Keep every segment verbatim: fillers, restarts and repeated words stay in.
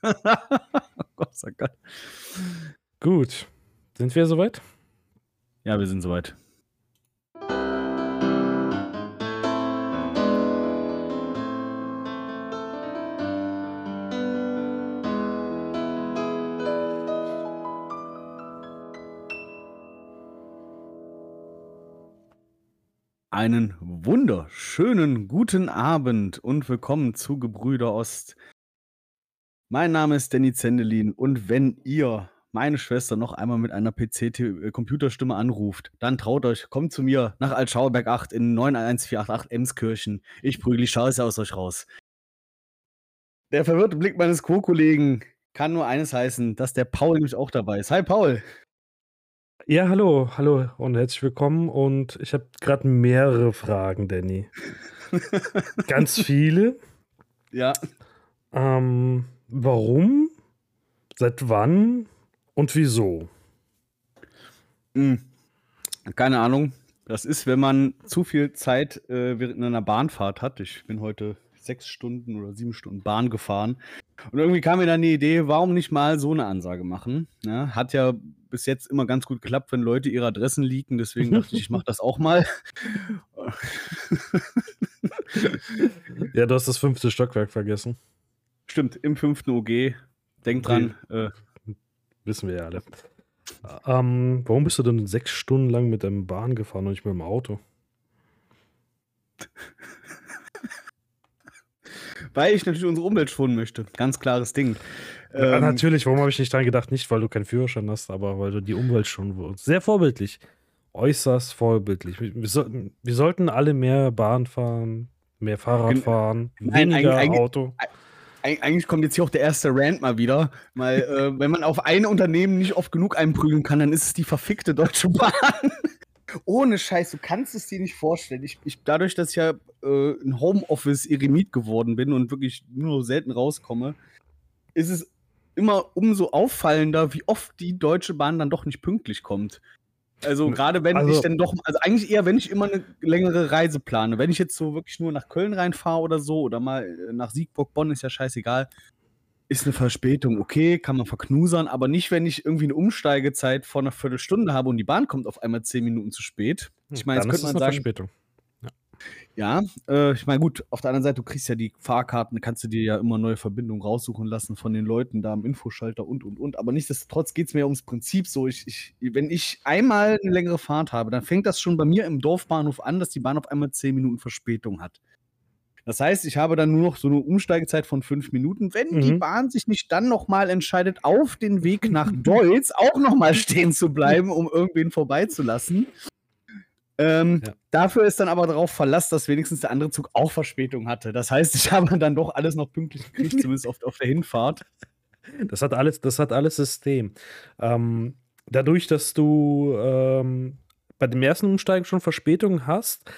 Gott sei Dank. Gut. Sind wir soweit? Ja, wir sind soweit. Einen wunderschönen guten Abend und willkommen zu Gebrüder Ost. Mein Name ist Danny Zendelin und wenn ihr meine Schwester noch einmal mit einer P C-Computerstimme anruft, dann traut euch, kommt zu mir nach Altschauerberg acht in neun eins vier acht acht Emskirchen. Ich prügel die Scheiße aus euch raus. Der verwirrte Blick meines Co-Kollegen kann nur eines heißen, dass der Paul nämlich auch dabei ist. Hi Paul! Ja, hallo, hallo und herzlich willkommen und ich habe gerade mehrere Fragen, Danny. Ganz viele. Ja. Ähm, warum, seit wann und wieso? Hm. Keine Ahnung. Das ist, wenn man zu viel Zeit äh, während einer Bahnfahrt hat. Ich bin heute sechs Stunden oder sieben Stunden Bahn gefahren. Und irgendwie kam mir dann die Idee, warum nicht mal so eine Ansage machen? Ja, hat ja bis jetzt immer ganz gut geklappt, wenn Leute ihre Adressen leaken. Deswegen dachte ich, ich mache das auch mal. Ja, du hast das fünfte Stockwerk vergessen. Stimmt, im fünften O G. Denk dran. Äh, Wissen wir ja alle. Ähm, warum bist du denn sechs Stunden lang mit der Bahn gefahren und nicht mit dem Auto? Weil ich natürlich unsere Umwelt schonen möchte. Ganz klares Ding. Ja, ähm, natürlich, warum habe ich nicht dran gedacht? Nicht, weil du keinen Führerschein hast, aber weil du die Umwelt schonen willst. Sehr vorbildlich. Äußerst vorbildlich. Wir, wir, so, wir sollten alle mehr Bahn fahren, mehr Fahrrad in, fahren, nein, weniger eigentlich, Auto. Eigentlich, eigentlich kommt jetzt hier auch der erste Rant mal wieder. Weil, äh, wenn man auf ein Unternehmen nicht oft genug einprügeln kann, dann ist es die verfickte Deutsche Bahn. Ohne Scheiß, du kannst es dir nicht vorstellen. Ich, ich, dadurch, dass ich ja äh, ein Homeoffice-Eremit geworden bin und wirklich nur selten rauskomme, ist es immer umso auffallender, wie oft die Deutsche Bahn dann doch nicht pünktlich kommt. Also gerade wenn also, ich dann doch, also eigentlich eher, wenn ich immer eine längere Reise plane. Wenn ich jetzt so wirklich nur nach Köln reinfahre oder so oder mal nach Siegburg, Bonn, ist ja scheißegal. Ist eine Verspätung, okay, kann man verknusern, aber nicht, wenn ich irgendwie eine Umsteigezeit vor einer Viertelstunde habe und die Bahn kommt auf einmal zehn Minuten zu spät. Ich meine, jetzt könnte man sagen, Verspätung. Ja, ja äh, ich meine, gut, auf der anderen Seite, du kriegst ja die Fahrkarten, kannst du dir ja immer neue Verbindungen raussuchen lassen von den Leuten da am Infoschalter und, und, und. Aber nichtsdestotrotz geht es mir ja ums Prinzip so. Ich, ich, wenn ich einmal eine längere Fahrt habe, dann fängt das schon bei mir im Dorfbahnhof an, dass die Bahn auf einmal zehn Minuten Verspätung hat. Das heißt, ich habe dann nur noch so eine Umsteigezeit von fünf Minuten. Wenn mhm. die Bahn sich nicht dann nochmal entscheidet, auf den Weg nach Deutz auch nochmal stehen zu bleiben, um irgendwen vorbeizulassen. Ähm, ja. Dafür ist dann aber darauf Verlass, dass wenigstens der andere Zug auch Verspätung hatte. Das heißt, ich habe dann doch alles noch pünktlich gekriegt, zumindest oft auf der Hinfahrt. Das hat alles, das hat alles System. Ähm, dadurch, dass du ähm, bei dem ersten Umsteigen schon Verspätung hast,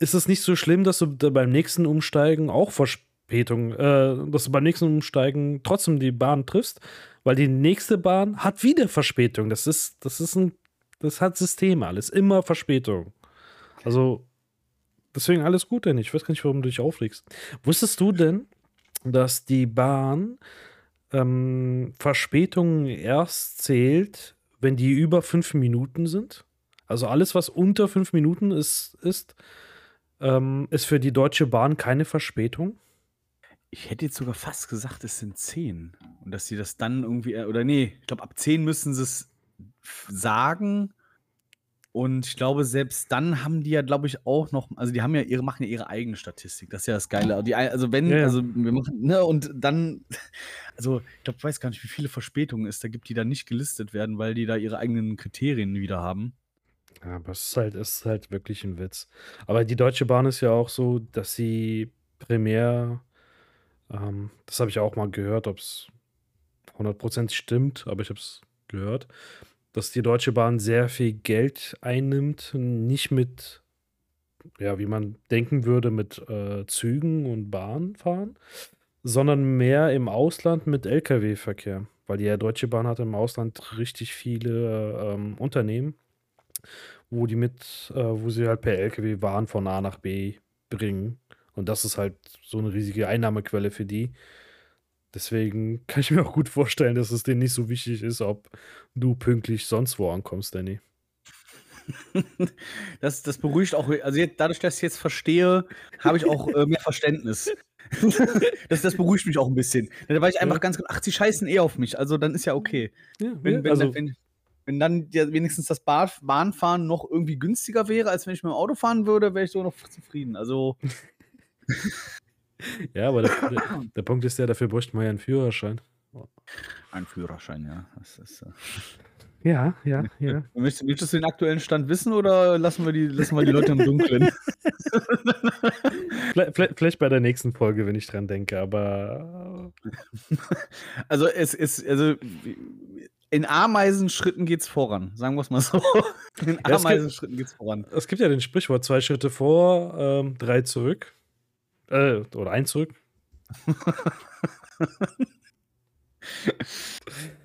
ist es nicht so schlimm, dass du beim nächsten Umsteigen auch Verspätung, äh, dass du beim nächsten Umsteigen trotzdem die Bahn triffst, weil die nächste Bahn hat wieder Verspätung. Das ist, das ist ein, das hat System alles, immer Verspätung. Also deswegen alles gut, denn ich weiß gar nicht, warum du dich aufregst. Wusstest du denn, dass die Bahn ähm, Verspätungen erst zählt, wenn die über fünf Minuten sind? Also alles, was unter fünf Minuten ist, ist Ähm, ist für die Deutsche Bahn keine Verspätung? Ich hätte jetzt sogar fast gesagt, es sind zehn. Und dass sie das dann irgendwie, oder nee, ich glaube, ab zehn müssen sie es sagen. Und ich glaube, selbst dann haben die ja, glaube ich, auch noch, also die haben ja ihre, machen ja ihre eigene Statistik. Das ist ja das Geile. Die, also wenn, ja, ja. also wir machen, ne, und dann, also ich glaube, ich weiß gar nicht, wie viele Verspätungen es da gibt, die da nicht gelistet werden, weil die da ihre eigenen Kriterien wieder haben. Ja, aber es ist, halt, es ist halt wirklich ein Witz. Aber die Deutsche Bahn ist ja auch so, dass sie primär, ähm, das habe ich auch mal gehört, ob es hundert Prozent stimmt, aber ich habe es gehört, dass die Deutsche Bahn sehr viel Geld einnimmt, nicht mit, ja, wie man denken würde, mit äh, Zügen und Bahn fahren, sondern mehr im Ausland mit L K W-Verkehr. Weil die Deutsche Bahn hat im Ausland richtig viele ähm, Unternehmen, wo die mit, äh, wo sie halt per L K W Waren von A nach B bringen. Und das ist halt so eine riesige Einnahmequelle für die. Deswegen kann ich mir auch gut vorstellen, dass es denen nicht so wichtig ist, ob du pünktlich sonst wo ankommst, Danny. Das, das beruhigt auch, also jetzt, dadurch, dass ich jetzt verstehe, habe ich auch äh, mehr Verständnis. das, das beruhigt mich auch ein bisschen. Da war ich einfach ja. ganz, ach, sie scheißen eh auf mich, also dann ist ja okay. Ja, wenn, wenn, also, wenn, wenn dann ja wenigstens das Bahnfahren noch irgendwie günstiger wäre, als wenn ich mit dem Auto fahren würde, wäre ich so noch zufrieden, also... Ja, aber der, der, der Punkt ist ja, dafür bräuchten wir ja einen Führerschein. Ein Führerschein, ja. Das ist, äh ja, ja, ja. Möchtest, möchtest du den aktuellen Stand wissen oder lassen wir die, lassen wir die Leute im Dunkeln? vielleicht, vielleicht bei der nächsten Folge, wenn ich dran denke, aber... Also, es ist, also in Ameisenschritten geht's voran, sagen wir es mal so. In Ameisenschritten geht's voran. Es gibt ja den Sprichwort, zwei Schritte vor, ähm, drei zurück. Äh, oder ein zurück.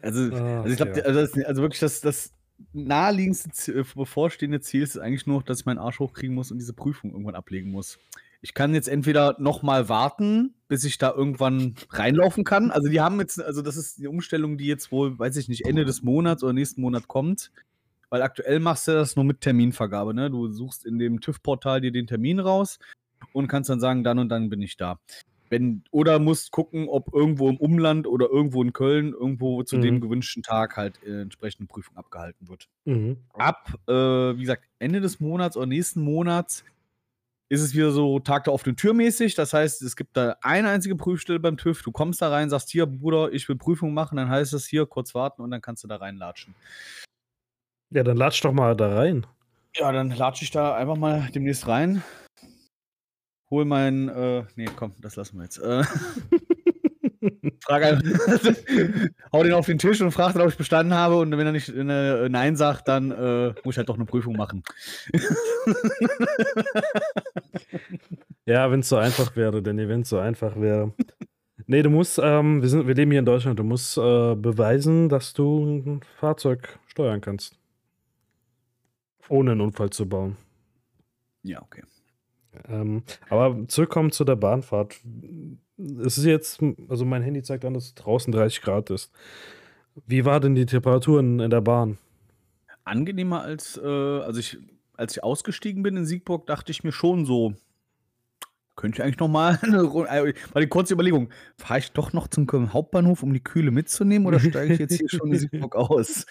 also, oh, also ich glaube, ja. also, also wirklich das, das naheliegendste Ziel, bevorstehende Ziel ist eigentlich nur, dass ich meinen Arsch hochkriegen muss und diese Prüfung irgendwann ablegen muss. Ich kann jetzt entweder nochmal warten, bis ich da irgendwann reinlaufen kann. Also die haben jetzt, also das ist eine Umstellung, die jetzt wohl, weiß ich nicht, Ende des Monats oder nächsten Monat kommt. Weil aktuell machst du das nur mit Terminvergabe, ne? Du suchst in dem TÜV-Portal dir den Termin raus. Und kannst dann sagen, dann und dann bin ich da. Wenn, oder musst gucken, ob irgendwo im Umland oder irgendwo in Köln irgendwo zu mhm. dem gewünschten Tag halt äh, entsprechende Prüfung abgehalten wird. Mhm. Ab, äh, wie gesagt, Ende des Monats oder nächsten Monats ist es wieder so Tag der offenen Tür mäßig. Das heißt, es gibt da eine einzige Prüfstelle beim TÜV. Du kommst da rein, sagst, hier, Bruder, ich will Prüfung machen. Dann heißt es, hier, kurz warten und dann kannst du da reinlatschen. Ja, dann latsch doch mal da rein. Ja, dann latsche ich da einfach mal demnächst rein. Hol mein, äh, nee, komm, das lassen wir jetzt. Äh, frag einen, hau den auf den Tisch und frag dann, ob ich bestanden habe. Und wenn er nicht äh, Nein sagt, dann äh, muss ich halt doch eine Prüfung machen. Ja, wenn es so einfach wäre, Danny, wenn es so einfach wäre. Nee, du musst, ähm, wir, sind, wir leben hier in Deutschland, du musst äh, beweisen, dass du ein Fahrzeug steuern kannst. Ohne einen Unfall zu bauen. Ja, okay. Ähm, aber zurückkommen zu der Bahnfahrt. Es ist jetzt, also mein Handy zeigt an, dass es draußen dreißig Grad ist. Wie war denn die Temperaturen in der Bahn? Angenehmer als, äh, also ich, als ich ausgestiegen bin in Siegburg, dachte ich mir schon so, könnte ich eigentlich nochmal, war die kurze Überlegung, fahre ich doch noch zum Hauptbahnhof, um die Kühle mitzunehmen oder steige ich jetzt hier schon in Siegburg aus?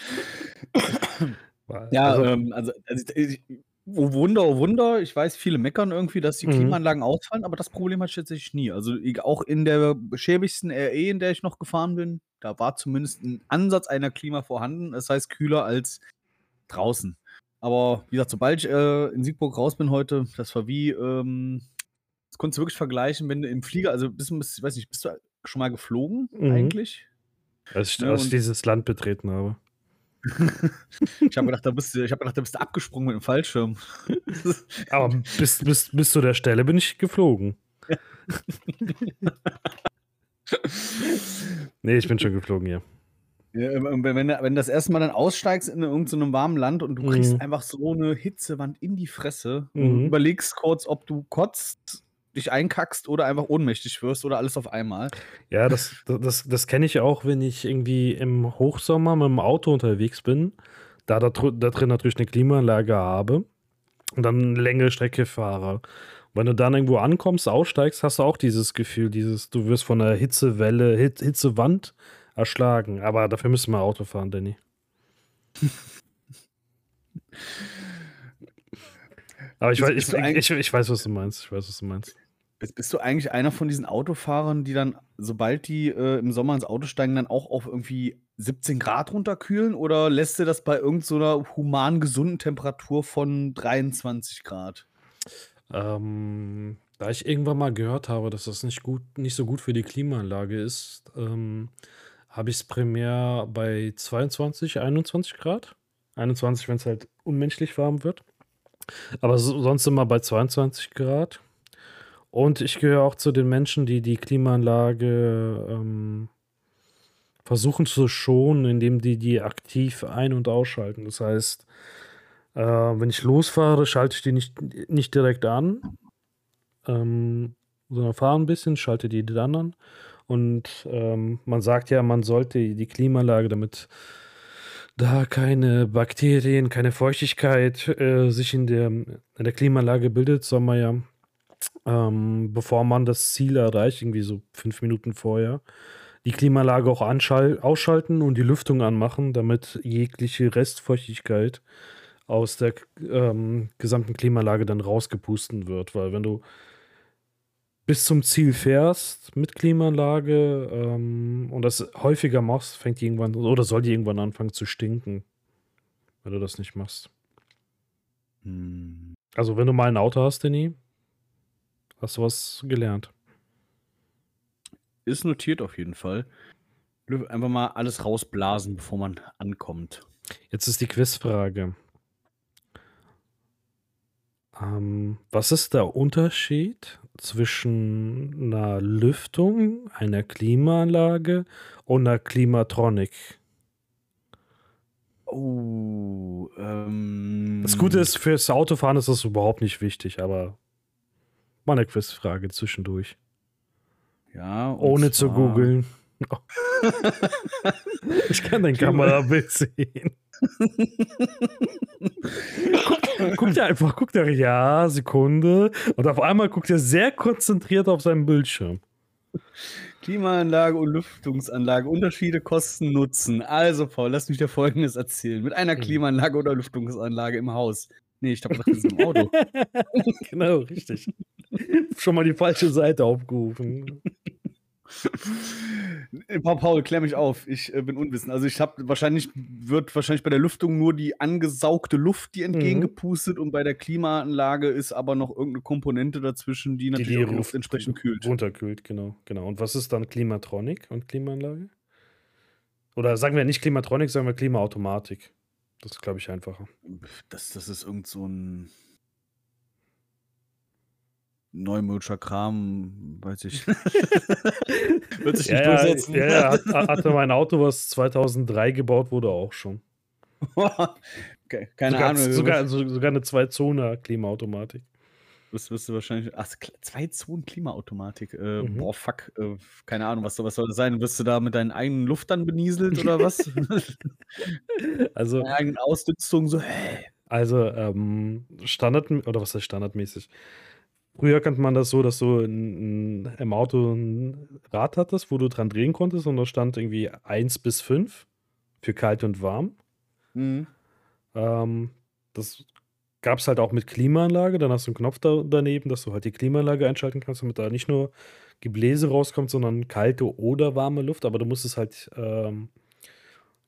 Ja, also, ähm, also, also ich, oh Wunder, oh Wunder, ich weiß, viele meckern irgendwie, dass die mhm. Klimaanlagen ausfallen, aber das Problem hatte ich tatsächlich nie. Also auch in der schäbigsten R E, in der ich noch gefahren bin, da war zumindest ein Ansatz einer Klima vorhanden, das heißt kühler als draußen. Aber wie gesagt, sobald ich äh, in Siegburg raus bin heute, das war wie, ähm, das konntest du wirklich vergleichen, wenn du im Flieger, also bist du, ich weiß nicht, bist du schon mal geflogen mhm. eigentlich? Als ich, als ich dieses Land betreten habe. ich habe gedacht, da bist du, ich habe gedacht, da bist du abgesprungen mit dem Fallschirm. Aber bis, bis, bis zu der Stelle bin ich geflogen. Nee, ich bin schon geflogen, ja. ja wenn, wenn du das erste Mal dann aussteigst in irgendeinem so warmen Land und du kriegst mhm. einfach so eine Hitzewand in die Fresse mhm. und überlegst kurz, ob du kotzt, dich einkackst oder einfach ohnmächtig wirst oder alles auf einmal. Ja, das, das, das kenne ich auch, wenn ich irgendwie im Hochsommer mit dem Auto unterwegs bin, da, da, da drin natürlich eine Klimaanlage habe und dann eine längere Strecke fahre. Und wenn du dann irgendwo ankommst, aussteigst, hast du auch dieses Gefühl, dieses, du wirst von einer Hitzewelle, Hit, Hitzewand erschlagen. Aber dafür müssen wir Auto fahren, Danny. Aber ich, bist, weiß, ich, ich, ich weiß, was du meinst. Ich weiß, was du meinst. Bist du eigentlich einer von diesen Autofahrern, die dann, sobald die äh, im Sommer ins Auto steigen, dann auch auf irgendwie siebzehn Grad runterkühlen? Oder lässt du das bei irgendeiner so human gesunden Temperatur von dreiundzwanzig Grad? Ähm, da ich irgendwann mal gehört habe, dass das nicht, gut, nicht so gut für die Klimaanlage ist, ähm, habe ich es primär bei zweiundzwanzig, einundzwanzig Grad. einundzwanzig, wenn es halt unmenschlich warm wird. Aber sonst immer bei zweiundzwanzig Grad. Und ich gehöre auch zu den Menschen, die die Klimaanlage ähm, versuchen zu schonen, indem die die aktiv ein- und ausschalten. Das heißt, äh, wenn ich losfahre, schalte ich die nicht, nicht direkt an, ähm, sondern fahre ein bisschen, schalte die dann an. Und ähm, man sagt ja, man sollte die Klimaanlage, damit da keine Bakterien, keine Feuchtigkeit äh, sich in der, in der Klimaanlage bildet, soll man ja, ähm, bevor man das Ziel erreicht, irgendwie so fünf Minuten vorher, die Klimaanlage auch ausschalten und die Lüftung anmachen, damit jegliche Restfeuchtigkeit aus der ähm, gesamten Klimaanlage dann rausgepusten wird. Weil wenn du bis zum Ziel fährst mit Klimaanlage ähm, und das häufiger machst, fängt die irgendwann oder soll die irgendwann anfangen zu stinken, wenn du das nicht machst. Hm. Also wenn du mal ein Auto hast, Danny, hast du was gelernt. Ist notiert auf jeden Fall. Einfach mal alles rausblasen, bevor man ankommt. Jetzt ist die Quizfrage. Ähm, was ist der Unterschied zwischen einer Lüftung, einer Klimaanlage und einer Klimatronik? Oh, ähm... Das Gute ist, fürs Autofahren ist das überhaupt nicht wichtig, aber mal eine Quizfrage zwischendurch. Ja, ohne zwar... zu googeln. Oh. Ich kann dein Kamerabild sehen. guckt, guckt er einfach, guckt er, ja, Sekunde. Und auf einmal guckt er sehr konzentriert auf seinen Bildschirm. Klimaanlage und Lüftungsanlage, Unterschiede, Kosten, Nutzen. Also, Paul, lass mich dir Folgendes erzählen. Mit einer Klimaanlage oder Lüftungsanlage im Haus. Nee, ich glaube, das ist im Auto. Genau, richtig. Schon mal die falsche Seite aufgerufen. Paul, klär mich auf. Ich äh, bin unwissend. Also ich habe wahrscheinlich, wird wahrscheinlich bei der Lüftung nur die angesaugte Luft, die entgegengepustet, mhm. und bei der Klimaanlage ist aber noch irgendeine Komponente dazwischen, die natürlich die, die auch die Luft entsprechend kühlt. Runterkühlt, genau, genau. Und was ist dann Klimatronik und Klimaanlage? Oder sagen wir nicht Klimatronik, sagen wir Klimaautomatik. Das ist, glaube ich, einfacher. Das, das ist irgend so ein neumodischer Kram, weiß ich. Wird sich nicht ja, durchsetzen. Ja, ja, hatte mein Auto, was zweitausenddrei gebaut wurde, auch schon. Okay, keine sogar, Ahnung. Sogar, sogar eine Zwei-Zonen-Klimaautomatik. Das wirst du wahrscheinlich. Ach, Zwei-Zonen-Klimaautomatik. Äh, mhm. Boah, fuck. Äh, keine Ahnung, was, was soll das sein? Wirst du da mit deinen eigenen Luftern bennieselt oder was? Also. Mit deiner eigenen Ausdünstung, so, hä? Also, ähm, Standard, oder was heißt standardmäßig? Früher kannte man das so, dass du in, in, im Auto ein Rad hattest, wo du dran drehen konntest und da stand irgendwie eins bis fünf für kalt und warm. Mhm. Ähm, das gab es halt auch mit Klimaanlage. Dann hast du einen Knopf da, daneben, dass du halt die Klimaanlage einschalten kannst, damit da nicht nur Gebläse rauskommt, sondern kalte oder warme Luft. Aber du musstest halt ähm,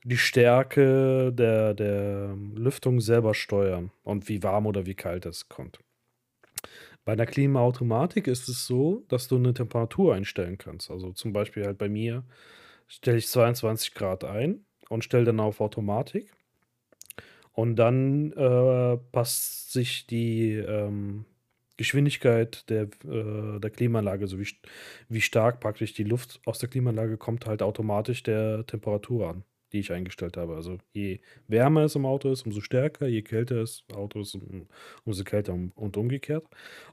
die Stärke der, der Lüftung selber steuern und wie warm oder wie kalt das kommt. Bei der Klimaautomatik ist es so, dass du eine Temperatur einstellen kannst. Also zum Beispiel halt bei mir stelle ich zweiundzwanzig Grad ein und stelle dann auf Automatik. Und dann äh, passt sich die ähm, Geschwindigkeit der, äh, der Klimaanlage, so wie, wie stark praktisch die Luft aus der Klimaanlage kommt, halt automatisch der Temperatur an, die ich eingestellt habe. Also je wärmer es im Auto ist, umso stärker, je kälter es im Auto ist, umso kälter und umgekehrt.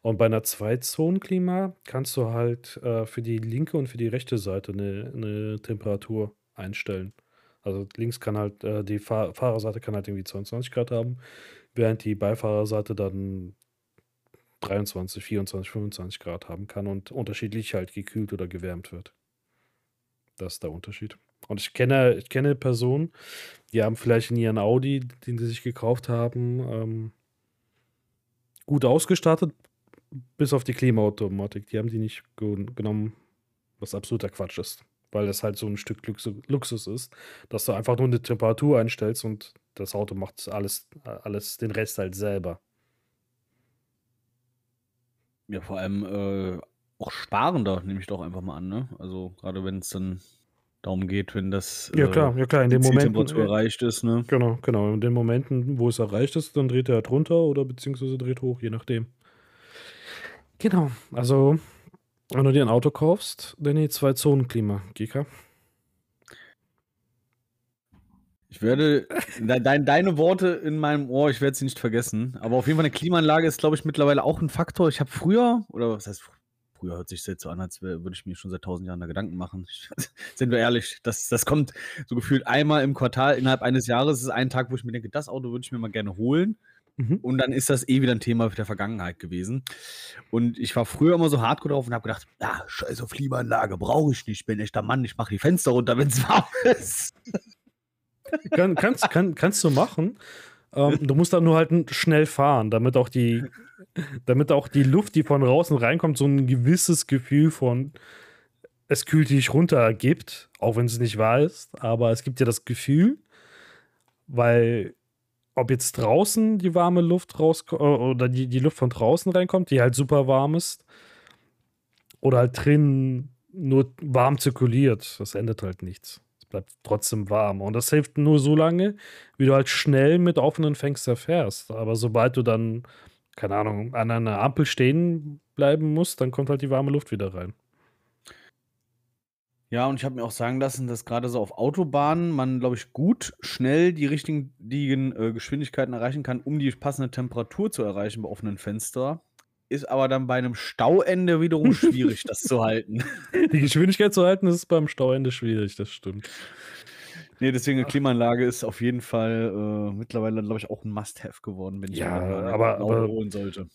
Und bei einer Zwei-Zonen-Klima kannst du halt äh, für die linke und für die rechte Seite eine, eine Temperatur einstellen. Also links kann halt, äh, die Fahr- Fahrerseite kann halt irgendwie zweiundzwanzig Grad haben, während die Beifahrerseite dann dreiundzwanzig, vierundzwanzig, fünfundzwanzig Grad haben kann und unterschiedlich halt gekühlt oder gewärmt wird. Das ist der Unterschied. Und ich kenne, ich kenne Personen, die haben vielleicht in ihren Audi, den sie sich gekauft haben, ähm, gut ausgestattet, bis auf die Klimaautomatik. Die haben die nicht ge- genommen, was absoluter Quatsch ist. Weil das halt so ein Stück Luxu- Luxus ist, dass du einfach nur eine Temperatur einstellst und das Auto macht alles, alles den Rest halt selber. Ja, vor allem äh, auch sparender, nehme ich doch einfach mal an, ne? Also gerade wenn es dann darum geht, wenn das ja, klar, ja, klar. In den Momenten erreicht ist, ne? Genau, genau. In den Momenten, wo es erreicht ist, dann dreht er halt runter oder beziehungsweise dreht hoch, je nachdem. Genau. Also, wenn du dir ein Auto kaufst, Danny, Zwei-Zonen-Klima, G K. Ich werde de- de- deine Worte in meinem Ohr, ich werde sie nicht vergessen. Aber auf jeden Fall eine Klimaanlage ist, glaube ich, mittlerweile auch ein Faktor. Ich habe früher, oder was heißt früher? früher hört sich das jetzt so an, als würde ich mir schon seit tausend Jahren da Gedanken machen. Ich, sind wir ehrlich, das, das kommt so gefühlt einmal im Quartal innerhalb eines Jahres, ist ein Tag, wo ich mir denke, das Auto würde ich mir mal gerne holen. Mhm. Und dann ist das eh wieder ein Thema der Vergangenheit gewesen. Und ich war früher immer so hardcore drauf und habe gedacht, ja, scheiß auf Klimaanlage, brauche ich nicht, bin echter Mann, ich mache die Fenster runter, wenn es warm ist. Kann, kannst, kann, kannst du machen. Ähm, du musst dann nur halt schnell fahren, damit auch die, damit auch die Luft, die von draußen reinkommt, so ein gewisses Gefühl von es kühlt dich runter gibt, auch wenn es nicht wahr ist, aber es gibt ja das Gefühl, weil ob jetzt draußen die warme Luft rauskommt oder die, die Luft von draußen reinkommt, die halt super warm ist, oder halt drin nur warm zirkuliert, das ändert halt nichts. Bleibt trotzdem warm. Und das hilft nur so lange, wie du halt schnell mit offenen Fenstern fährst. Aber sobald du dann, keine Ahnung, an einer Ampel stehen bleiben musst, dann kommt halt die warme Luft wieder rein. Ja, und ich habe mir auch sagen lassen, dass gerade so auf Autobahnen man, glaube ich, gut schnell die richtigen die, äh, Geschwindigkeiten erreichen kann, um die passende Temperatur zu erreichen bei offenen Fenstern. Ist aber dann bei einem Stauende wiederum schwierig, das zu halten. Die Geschwindigkeit zu halten, ist beim Stauende schwierig, das stimmt. Nee, deswegen eine Klimaanlage ist auf jeden Fall äh, mittlerweile, glaube ich, auch ein Must-Have geworden, wenn ich ja, mal aber, aber holen sollte.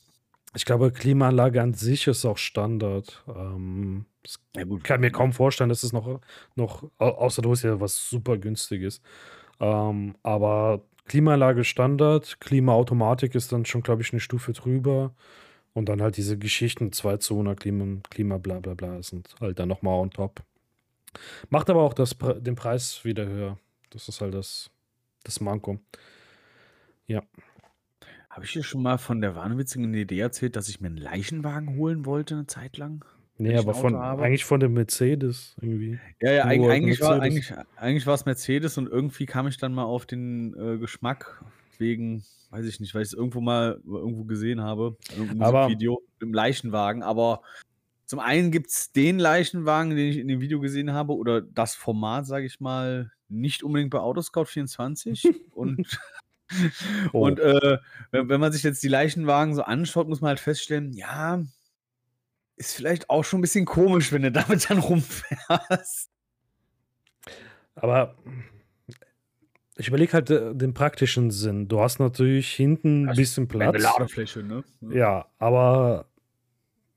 Ich glaube, Klimaanlage an sich ist auch Standard. Ähm, ja, gut. Kann mir kaum vorstellen, dass es noch, noch außer du hast ja was super günstiges. Ähm, aber Klimaanlage Standard, Klimaautomatik ist dann schon, glaube ich, eine Stufe drüber. Und dann halt diese Geschichten, Zwei-Zone, Klima, Klima, bla bla bla, sind halt dann nochmal on top. Macht aber auch das, den Preis wieder höher. Das ist halt das, das Manko. Ja. Habe ich dir schon mal von der wahnwitzigen Idee erzählt, dass ich mir einen Leichenwagen holen wollte eine Zeit lang? Nee, aber von, eigentlich von dem Mercedes irgendwie. Ja, ja, eig eigentlich, Mercedes. War, eigentlich, eigentlich war es Mercedes und irgendwie kam ich dann mal auf den äh, Geschmack wegen... Weiß ich nicht, weil ich es irgendwo mal irgendwo gesehen habe. In einem Video im Leichenwagen. Aber zum einen gibt es den Leichenwagen, den ich in dem Video gesehen habe, oder das Format, sage ich mal, nicht unbedingt bei Autoscout vierundzwanzig. und oh. und äh, wenn, wenn man sich jetzt die Leichenwagen so anschaut, muss man halt feststellen, ja, ist vielleicht auch schon ein bisschen komisch, wenn du damit dann rumfährst. Aber... Ich überlege halt den praktischen Sinn. Du hast natürlich hinten ein bisschen Platz. Eine Ladefläche, ne? Ja, aber...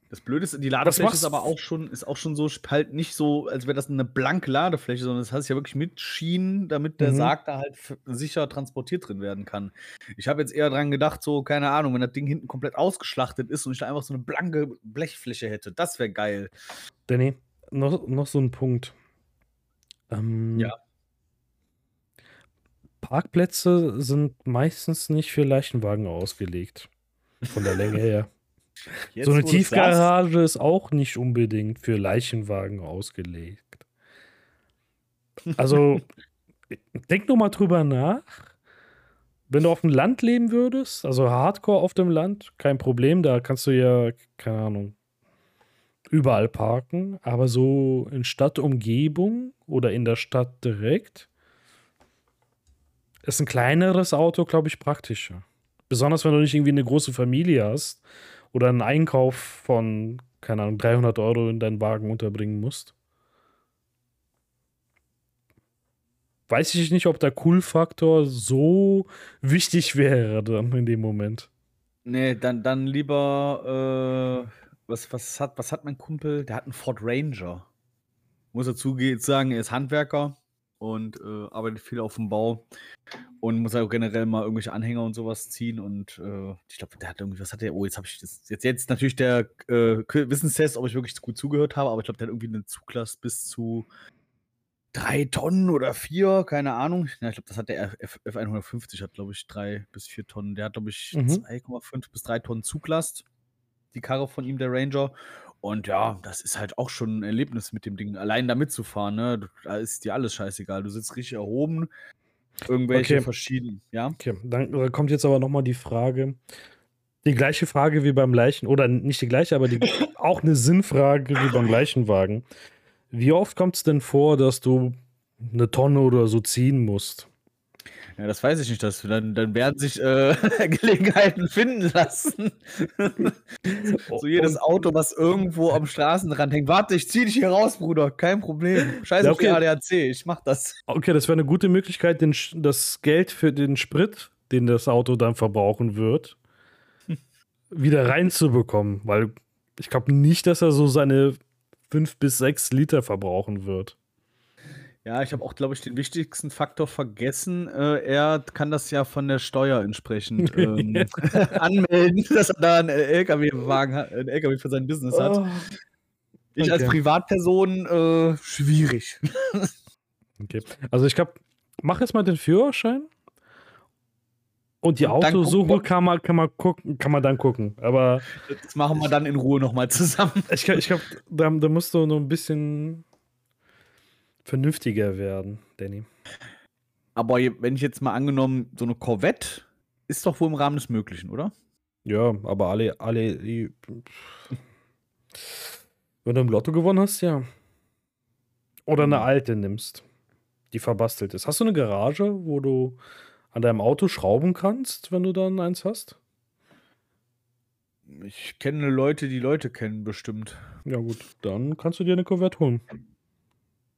Das Blöde ist, die Ladefläche ist aber auch schon, ist auch schon so, halt nicht so, als wäre das eine blanke Ladefläche, sondern das heißt ja wirklich mit Schienen, damit der mhm. Sarg da halt sicher transportiert drin werden kann. Ich habe jetzt eher dran gedacht, so, keine Ahnung, wenn das Ding hinten komplett ausgeschlachtet ist und ich da einfach so eine blanke Blechfläche hätte, das wäre geil. Danny, noch, noch so ein Punkt. Ähm, ja. Parkplätze sind meistens nicht für Leichenwagen ausgelegt. Von der Länge her. Jetzt, so eine Tiefgarage ist auch nicht unbedingt für Leichenwagen ausgelegt. Also, denk nur mal drüber nach. Wenn du auf dem Land leben würdest, also hardcore auf dem Land, kein Problem, da kannst du ja, keine Ahnung, überall parken. Aber so in Stadtumgebung oder in der Stadt direkt ist ein kleineres Auto, glaube ich, praktischer. Besonders, wenn du nicht irgendwie eine große Familie hast oder einen Einkauf von, keine Ahnung, dreihundert Euro in deinen Wagen unterbringen musst. Weiß ich nicht, ob der Cool-Faktor so wichtig wäre dann in dem Moment. Nee, dann, dann lieber, äh, was, was, hat, was hat mein Kumpel? Der hat einen Ford Ranger. Muss dazu sagen, er ist Handwerker und äh, arbeitet viel auf dem Bau und muss halt auch generell mal irgendwelche Anhänger und sowas ziehen und äh, ich glaube, der hat irgendwie, was hat der, oh, jetzt habe ich das, jetzt, jetzt natürlich der äh, Wissenstest, ob ich wirklich gut zugehört habe, aber ich glaube, der hat irgendwie eine Zuglast bis zu drei Tonnen oder vier, keine Ahnung. Ja, ich glaube, das hat der F hundertfünfzig, hat glaube ich drei bis vier Tonnen, der hat glaube ich mhm. zwei Komma fünf bis drei Tonnen Zuglast, die Karre von ihm, der Ranger. Und ja, das ist halt auch schon ein Erlebnis mit dem Ding. Allein da mitzufahren, ne? Da ist dir alles scheißegal. Du sitzt richtig erhoben. Irgendwelche okay. verschiedenen, ja? Okay, dann kommt jetzt aber nochmal die Frage. Die gleiche Frage wie beim Leichen, oder nicht die gleiche, aber die, auch eine Sinnfrage wie beim Leichenwagen. Wie oft kommt es denn vor, dass du eine Tonne oder so ziehen musst? Ja, das weiß ich nicht. Dass, dann, dann werden sich äh, Gelegenheiten finden lassen. So jedes Auto, was irgendwo am Straßenrand hängt. Warte, ich zieh dich hier raus, Bruder. Kein Problem. Scheiß ja, okay. auf die A D A C. Ich mach das. Okay, das wäre eine gute Möglichkeit, den, das Geld für den Sprit, den das Auto dann verbrauchen wird, wieder reinzubekommen. Weil ich glaube nicht, dass er so seine fünf bis sechs Liter verbrauchen wird. Ja, ich habe auch, glaube ich, den wichtigsten Faktor vergessen. Äh, er kann das ja von der Steuer entsprechend ähm, anmelden, dass er da einen L K W-Wagen hat, einen L K W für sein Business hat. Oh, okay. Ich als Privatperson, äh, schwierig. Okay. Also ich glaube, mach jetzt mal den Führerschein und die und Autosuche kann man, kann man gucken, kann man dann gucken. Aber das machen wir dann in Ruhe nochmal zusammen. Ich glaube, ich glaub, da, da musst du noch ein bisschen vernünftiger werden, Danny. Aber wenn ich jetzt mal angenommen, so eine Corvette ist doch wohl im Rahmen des Möglichen, oder? Ja, aber alle, alle, die, wenn du im Lotto gewonnen hast, ja. Oder eine alte nimmst, die verbastelt ist. Hast du eine Garage, wo du an deinem Auto schrauben kannst, wenn du dann eins hast? Ich kenne Leute, die Leute kennen bestimmt. Ja gut, dann kannst du dir eine Corvette holen.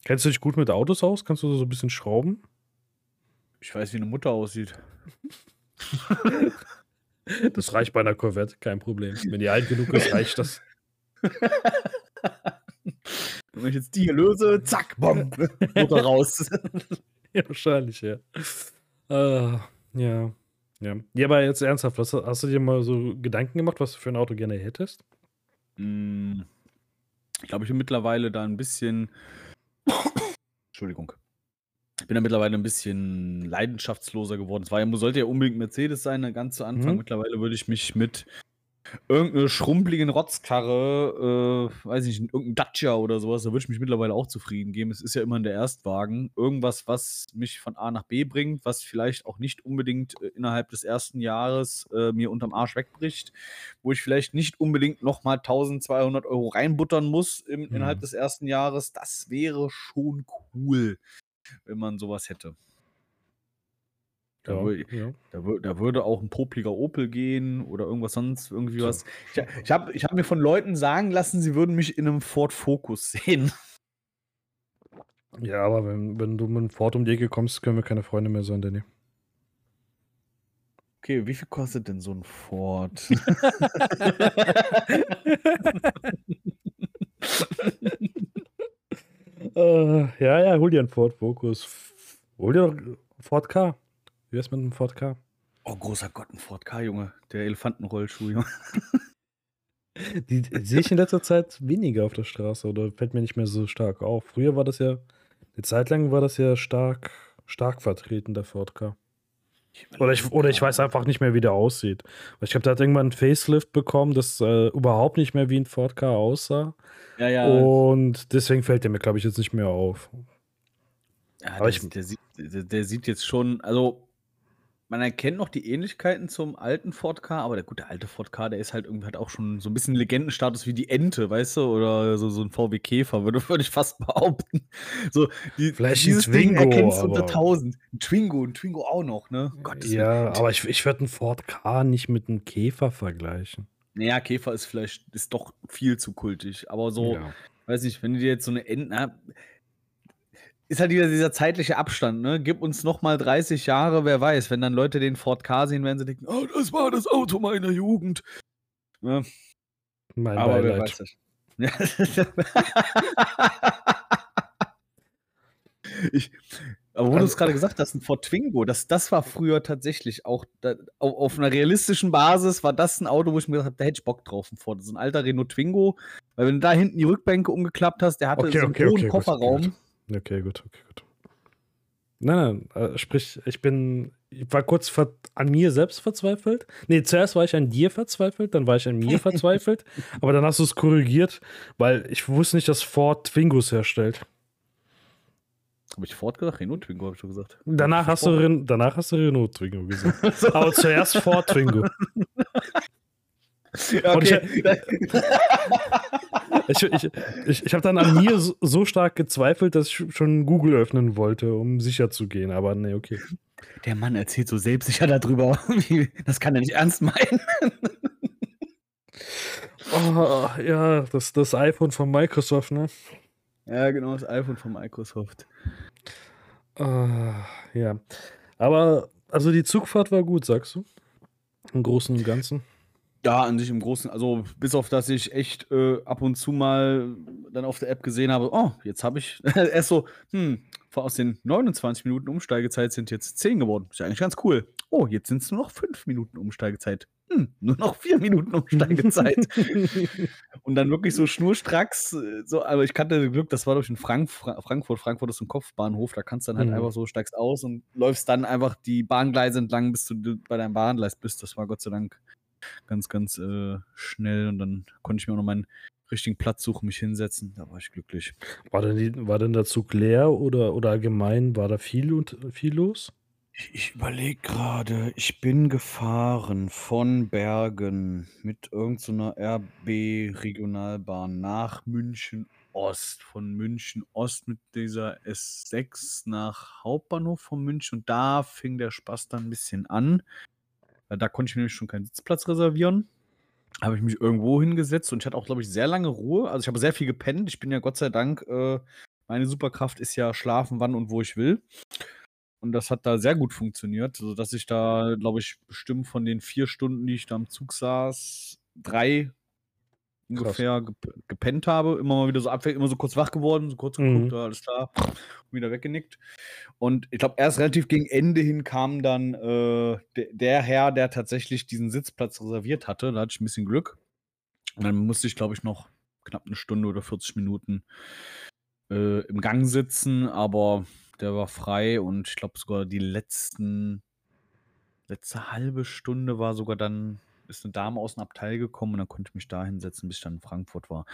Kennst du dich gut mit Autos aus? Kannst du so ein bisschen schrauben? Ich weiß, wie eine Mutter aussieht. Das reicht bei einer Corvette, kein Problem. Wenn die alt genug ist, reicht das. Wenn ich jetzt die hier löse, zack, bomb, Mutter raus. Ja, wahrscheinlich, ja. Äh, ja. Ja. Ja, aber jetzt ernsthaft, hast du, hast du dir mal so Gedanken gemacht, was du für ein Auto gerne hättest? Ich glaube, ich bin mittlerweile da ein bisschen... Entschuldigung. Ich bin da mittlerweile ein bisschen leidenschaftsloser geworden. Es war ja, sollte ja unbedingt Mercedes sein, ganz zu Anfang. Mhm. Mittlerweile würde ich mich mit irgendeiner schrumpeligen Rotzkarre, äh, weiß ich nicht, irgendein Dacia oder sowas, da würde ich mich mittlerweile auch zufrieden geben. Es ist ja immer der Erstwagen. Irgendwas, was mich von A nach B bringt, was vielleicht auch nicht unbedingt äh, innerhalb des ersten Jahres äh, mir unterm Arsch wegbricht, wo ich vielleicht nicht unbedingt nochmal eintausendzweihundert Euro reinbuttern muss im, mhm. innerhalb des ersten Jahres. Das wäre schon cool, wenn man sowas hätte. Da, ja, würde, ja. Da, da würde auch ein popliger Opel gehen oder irgendwas sonst, irgendwie so. was. Ich, ich habe ich hab mir von Leuten sagen lassen, sie würden mich in einem Ford Focus sehen. Ja, aber wenn, wenn du mit einem Ford um die Ecke kommst, können wir keine Freunde mehr sein, Danny. Okay, wie viel kostet denn so ein Ford? uh, ja, ja, hol dir einen Ford Focus. Hol dir einen Ford Ka. Wie wär's mit einem Ford Ka? Oh, großer Gott, ein Ford Ka, Junge. Der Elefantenrollschuh, Junge. Die sehe ich in letzter Zeit weniger auf der Straße oder fällt mir nicht mehr so stark auf. Früher war das ja, eine Zeit lang war das ja stark, stark vertreten, der Ford Ka. Oder ich, oder ich weiß einfach nicht mehr, wie der aussieht. Weil ich glaube, der hat irgendwann einen Facelift bekommen, das äh, überhaupt nicht mehr wie ein Ford Ka aussah. Ja, ja. Und deswegen fällt der mir, glaube ich, jetzt nicht mehr auf. Ja, Aber der, ich, der, sieht, der, der sieht jetzt schon, also man erkennt noch die Ähnlichkeiten zum alten Ford Ka, aber der gute alte Ford Ka, der ist halt irgendwie, hat auch schon so ein bisschen Legendenstatus wie die Ente, weißt du, oder so, so ein V W Käfer, würde, würde ich fast behaupten. So, die, Vielleicht dieses ein Twingo, Ding erkennst du unter tausend. Ein Twingo, ein Twingo auch noch, ne? Gott, ja, aber ich, ich würde einen Ford Ka nicht mit einem Käfer vergleichen. Naja, Käfer ist vielleicht, ist doch viel zu kultig, aber so, ja. Weiß nicht, wenn du dir jetzt so eine Ente... Ist halt wieder dieser zeitliche Abstand, ne? Gib uns nochmal dreißig Jahre, wer weiß. Wenn dann Leute den Ford Ka sehen, werden sie denken, oh, das war das Auto meiner Jugend. Ne? Mein Aber wer weiß das. ich, aber wo also, du es gerade gesagt hast, ein Ford Twingo, das, das war früher tatsächlich auch, da, auf, auf einer realistischen Basis war das ein Auto, wo ich mir gedacht habe, da hätte ich Bock drauf. Ein Ford. So ein alter Renault Twingo, weil wenn du da hinten die Rückbänke umgeklappt hast, der hatte okay, so einen okay, hohen okay, Kofferraum. Gut. Okay, gut, okay, gut. Nein, nein, äh, sprich, ich bin, ich war kurz ver- an mir selbst verzweifelt. Nee, zuerst war ich an dir verzweifelt, dann war ich an mir verzweifelt, aber dann hast du es korrigiert, weil ich wusste nicht, dass Ford Twingos herstellt. Habe ich Ford gesagt? Renault Twingo, habe ich schon gesagt. Danach hast, du Ren- danach hast du Renault Twingo gesagt. So. Aber zuerst Ford Twingo. Ja, okay. Ich, ich, ich, ich habe dann an mir so stark gezweifelt, dass ich schon Google öffnen wollte, um sicher zu gehen. Aber nee, okay. Der Mann erzählt so selbstsicher darüber. Das kann er nicht ernst meinen. Oh, ja, das, das iPhone von Microsoft, ne? Ja, genau, das iPhone von Microsoft. Uh, ja. Aber, also die Zugfahrt war gut, sagst du? Im Großen und Ganzen? Ja, an sich im Großen. Also, bis auf, dass ich echt äh, ab und zu mal dann auf der App gesehen habe, oh, jetzt habe ich erst so, hm, aus den neunundzwanzig Minuten Umsteigezeit sind jetzt zehn geworden. Ist ja eigentlich ganz cool. Oh, jetzt sind es nur noch fünf Minuten Umsteigezeit. Hm, nur noch vier Minuten Umsteigezeit. Und dann wirklich so schnurstracks. So, aber ich hatte Glück, das war durch in Frank- Fra- Frankfurt. Frankfurt ist ein Kopfbahnhof. Da kannst du dann halt mhm. einfach so, steigst aus und läufst dann einfach die Bahngleise entlang, bis du bei deinem Bahngleis bist. Das war Gott sei Dank ganz, ganz äh, schnell. Und dann konnte ich mir auch noch meinen richtigen Platz suchen, mich hinsetzen. Da war ich glücklich. War denn, die, war denn der Zug leer oder, oder allgemein war da viel, und, viel los? Ich, ich überlege gerade. Ich bin gefahren von Bergen mit irgendeiner R B-Regionalbahn nach München Ost. Von München Ost mit dieser S sechs nach Hauptbahnhof von München. Und da fing der Spaß dann ein bisschen an. Da konnte ich nämlich schon keinen Sitzplatz reservieren. Habe ich mich irgendwo hingesetzt und ich hatte auch, glaube ich, sehr lange Ruhe. Also ich habe sehr viel gepennt. Ich bin ja Gott sei Dank, äh, meine Superkraft ist ja schlafen, wann und wo ich will. Und das hat da sehr gut funktioniert, sodass ich da, glaube ich, bestimmt von den vier Stunden, die ich da am Zug saß, drei ungefähr gep- gepennt habe. Immer mal wieder so abwechselnd, immer so kurz wach geworden, so kurz geguckt, mhm. alles klar, und wieder weggenickt. Und ich glaube, erst relativ gegen Ende hin kam dann äh, de- der Herr, der tatsächlich diesen Sitzplatz reserviert hatte. Da hatte ich ein bisschen Glück. Und dann musste ich, glaube ich, noch knapp eine Stunde oder vierzig Minuten äh, im Gang sitzen, aber der war frei und ich glaube sogar die letzten, letzte halbe Stunde war sogar dann, ist eine Dame aus dem Abteil gekommen und dann konnte ich mich da hinsetzen, bis ich dann in Frankfurt war.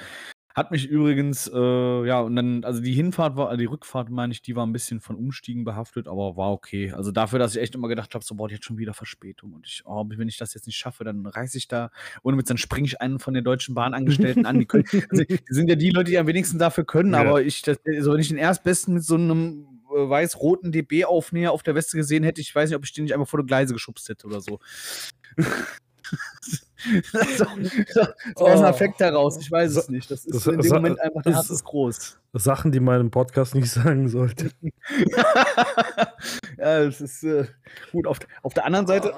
Hat mich übrigens, äh, ja, und dann, also die Hinfahrt war, die Rückfahrt meine ich, die war ein bisschen von Umstiegen behaftet, aber war okay. Also dafür, dass ich echt immer gedacht habe, so, boah, die hat schon wieder Verspätung und ich, oh, wenn ich das jetzt nicht schaffe, dann reiße ich da, ohne mit, dann springe ich einen von den Deutschen Bahnangestellten an. Die, können, also, die sind ja die Leute, die am wenigsten dafür können, ja. aber ich, das, also wenn ich den Erstbesten mit so einem weiß-roten D B-Aufnäher auf der Weste gesehen hätte, ich weiß nicht, ob ich den nicht einfach vor die Gleise geschubst hätte oder so. Das war ein Affekt daraus, ich weiß es nicht. Das ist das, in dem das, Moment einfach, der Hass ist groß. Sachen, die man im Podcast nicht sagen sollte. Ja, das ist äh, gut. Auf, auf der anderen Seite,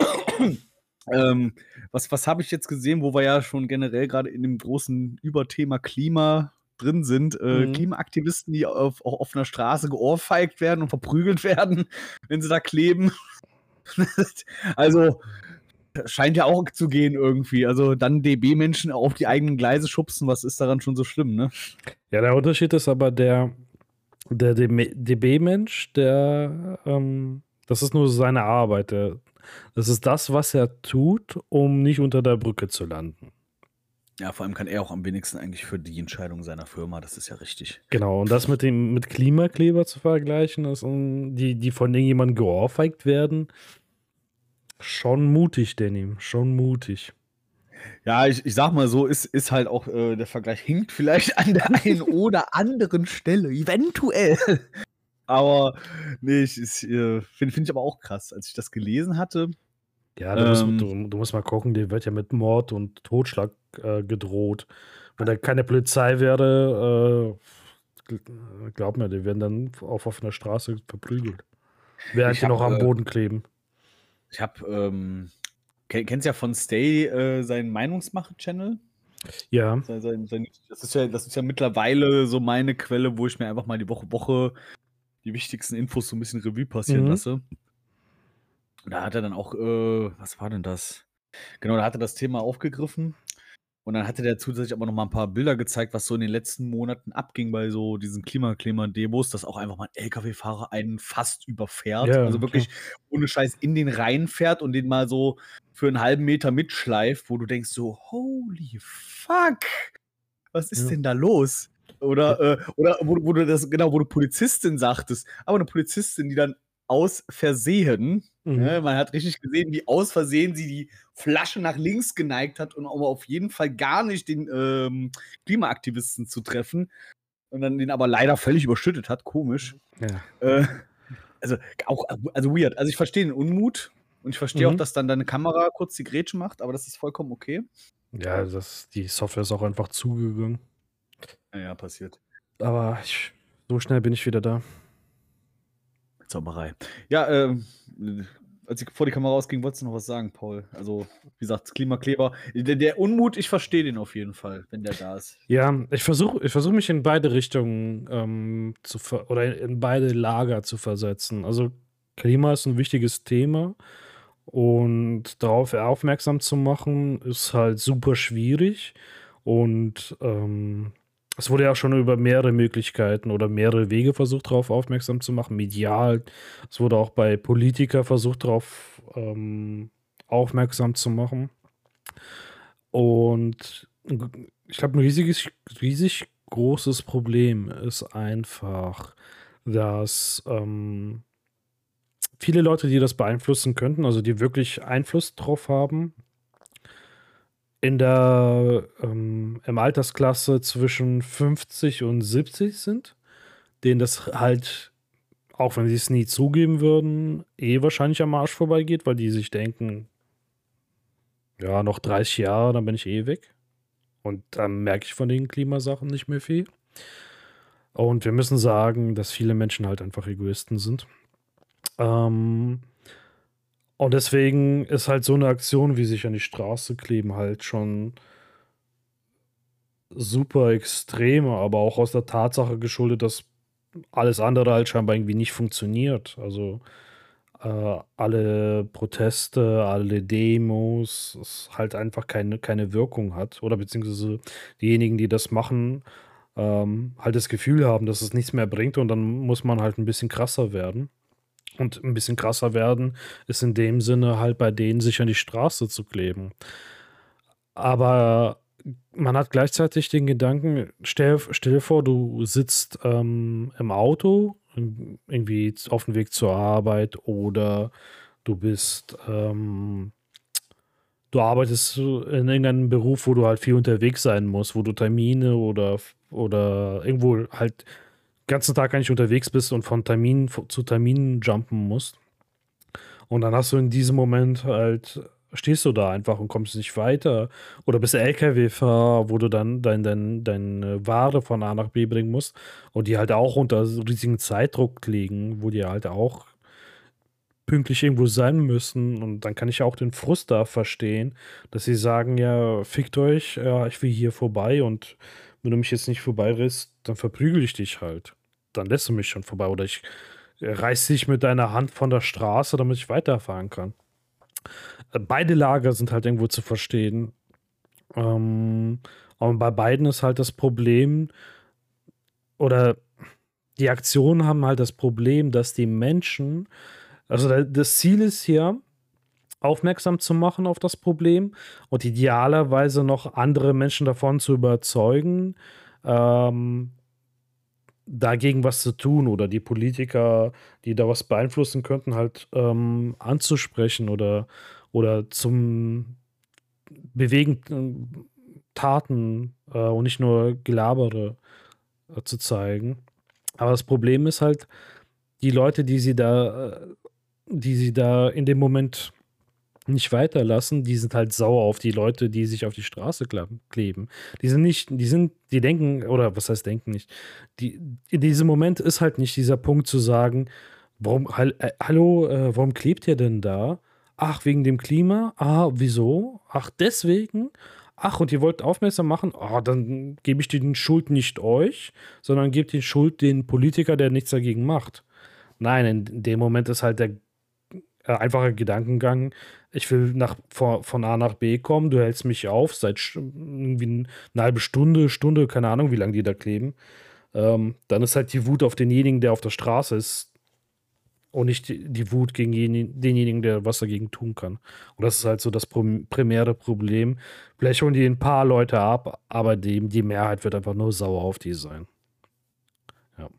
ähm, was, was habe ich jetzt gesehen, wo wir ja schon generell gerade in dem großen Überthema Klima drin sind, äh, mhm. Klimaaktivisten, die auf, auch auf einer Straße geohrfeigt werden und verprügelt werden, wenn sie da kleben. Also scheint ja auch zu gehen irgendwie. Also dann D B-Menschen auf die eigenen Gleise schubsen, was ist daran schon so schlimm, ne? Ja, der Unterschied ist aber der, der D B-Mensch, der ähm, das ist nur seine Arbeit. Der, das ist das, was er tut, um nicht unter der Brücke zu landen. Ja, vor allem kann er auch am wenigsten eigentlich für die Entscheidung seiner Firma, das ist ja richtig. Genau, und das mit dem mit Klimakleber zu vergleichen, das, um, die, die von irgendjemandem geohrfeigt werden, schon mutig, Danny, schon mutig. Ja, ich, ich sag mal so, ist, ist halt auch, äh, der Vergleich hinkt vielleicht an der einen oder anderen Stelle, eventuell. Aber, nee, ich, ich finde find ich aber auch krass, als ich das gelesen hatte. Ja, du, ähm, musst, du, du musst mal gucken, der wird ja mit Mord und Totschlag äh, gedroht. Wenn da keine Polizei wäre, äh, glaub mir, die werden dann auf offener Straße verprügelt. Während die noch am äh, Boden kleben. Ich hab, ähm, kennst ja von Stay äh, seinen Meinungsmache-Channel? Ja. Sein, sein, sein, das ist ja. Das ist ja mittlerweile so meine Quelle, wo ich mir einfach mal die Woche Woche die wichtigsten Infos so ein bisschen Revue passieren mhm. lasse. Und da hat er dann auch, äh, was war denn das? Genau, da hat er das Thema aufgegriffen und dann hatte der zusätzlich aber noch mal ein paar Bilder gezeigt, was so in den letzten Monaten abging bei so diesen Klimaklima-Demos, dass auch einfach mal ein L K W-Fahrer einen fast überfährt, ja, also wirklich klar. ohne Scheiß in den reinfährt und den mal so für einen halben Meter mitschleift, wo du denkst so, holy fuck, was ist ja. denn da los? Oder, äh, oder wo, wo du das, genau, wo du Polizistin sagtest, aber eine Polizistin, die dann aus Versehen, mhm. ne, man hat richtig gesehen, wie aus Versehen sie die Flasche nach links geneigt hat, um aber auf jeden Fall gar nicht den ähm, Klimaaktivisten zu treffen und dann den aber leider völlig überschüttet hat, komisch. Ja. Äh, also auch also weird. Also ich verstehe den Unmut und ich verstehe Mhm. auch, dass dann deine Kamera kurz die Grätsche macht, aber das ist vollkommen okay. Ja, das, die Software ist auch einfach zugegangen. Ja, passiert. Aber ich, so schnell bin ich wieder da. Zauberei. Ja, ähm, als ich vor die Kamera rausging, wolltest du noch was sagen, Paul? Also, wie gesagt, Klimakleber. Der, der Unmut, ich verstehe den auf jeden Fall, wenn der da ist. Ja, ich versuche ich versuch mich in beide Richtungen ähm, zu ver- oder in beide Lager zu versetzen. Also, Klima ist ein wichtiges Thema und darauf aufmerksam zu machen, ist halt super schwierig. Und ähm, es wurde ja auch schon über mehrere Möglichkeiten oder mehrere Wege versucht, darauf aufmerksam zu machen, medial. Es wurde auch bei Politikern versucht, darauf ähm, aufmerksam zu machen. Und ich glaube, ein riesiges, riesig großes Problem ist einfach, dass ähm, viele Leute, die das beeinflussen könnten, also die wirklich Einfluss drauf haben, in der ähm, im Altersklasse zwischen fünfzig und siebzig sind, denen das halt, auch wenn sie es nie zugeben würden, eh wahrscheinlich am Arsch vorbeigeht, weil die sich denken, ja, noch dreißig Jahre, dann bin ich eh weg. Und dann merke ich von den Klimasachen nicht mehr viel. Und wir müssen sagen, dass viele Menschen halt einfach Egoisten sind. Ähm... Und deswegen ist halt so eine Aktion, wie sich an die Straße kleben, halt schon super extreme, aber auch aus der Tatsache geschuldet, dass alles andere halt scheinbar irgendwie nicht funktioniert. Also äh, alle Proteste, alle Demos, es halt einfach keine, keine Wirkung hat. Oder beziehungsweise diejenigen, die das machen, ähm, halt das Gefühl haben, dass es nichts mehr bringt und dann muss man halt ein bisschen krasser werden. Und ein bisschen krasser werden ist in dem Sinne halt bei denen, sich an die Straße zu kleben. Aber man hat gleichzeitig den Gedanken, stell, stell dir vor, du sitzt ähm, im Auto, irgendwie auf dem Weg zur Arbeit oder du bist, ähm, du arbeitest in irgendeinem Beruf, wo du halt viel unterwegs sein musst, wo du Termine oder, oder irgendwo halt ganzen Tag eigentlich unterwegs bist und von Termin zu Termin jumpen musst. Und dann hast du in diesem Moment halt, stehst du da einfach und kommst nicht weiter. Oder bist L K W-Fahrer, wo du dann dein, dein, deine Ware von A nach B bringen musst und die halt auch unter riesigen Zeitdruck liegen, wo die halt auch pünktlich irgendwo sein müssen. Und dann kann ich auch den Frust da verstehen, dass sie sagen, ja, fickt euch, ja, ich will hier vorbei und wenn du mich jetzt nicht vorbeiriss, dann verprügel ich dich halt. Dann lässt du mich schon vorbei. Oder ich reiß dich mit deiner Hand von der Straße, damit ich weiterfahren kann. Beide Lager sind halt irgendwo zu verstehen. Und bei beiden ist halt das Problem, oder die Aktionen haben halt das Problem, dass die Menschen, also das Ziel ist hier, aufmerksam zu machen auf das Problem und idealerweise noch andere Menschen davon zu überzeugen, ähm, dagegen was zu tun oder die Politiker, die da was beeinflussen könnten, halt ähm, anzusprechen oder, oder zum bewegenden Taten äh, und nicht nur Gelabere äh, zu zeigen. Aber das Problem ist halt, die Leute, die sie da, die sie da in dem Moment nicht weiterlassen, die sind halt sauer auf die Leute, die sich auf die Straße kleben. Die sind nicht, die sind, die denken, oder was heißt denken nicht, die, in diesem Moment ist halt nicht dieser Punkt zu sagen, warum, hallo, äh, warum klebt ihr denn da? Ach, wegen dem Klima? Ah, wieso? Ach, deswegen? Ach, und ihr wollt aufmerksam machen? Ah, dann gebe ich den Schuld nicht euch, sondern gebt den Schuld den Politiker, der nichts dagegen macht. Nein, in dem Moment ist halt der einfacher Gedankengang, ich will nach, von A nach B kommen, du hältst mich auf, seit irgendwie eine halbe Stunde, Stunde, keine Ahnung, wie lange die da kleben. Ähm, dann ist halt die Wut auf denjenigen, der auf der Straße ist und nicht die, die Wut gegen den, denjenigen, der was dagegen tun kann. Und das ist halt so das primäre Problem. Vielleicht holen die ein paar Leute ab, aber die, die Mehrheit wird einfach nur sauer auf die sein. Ja.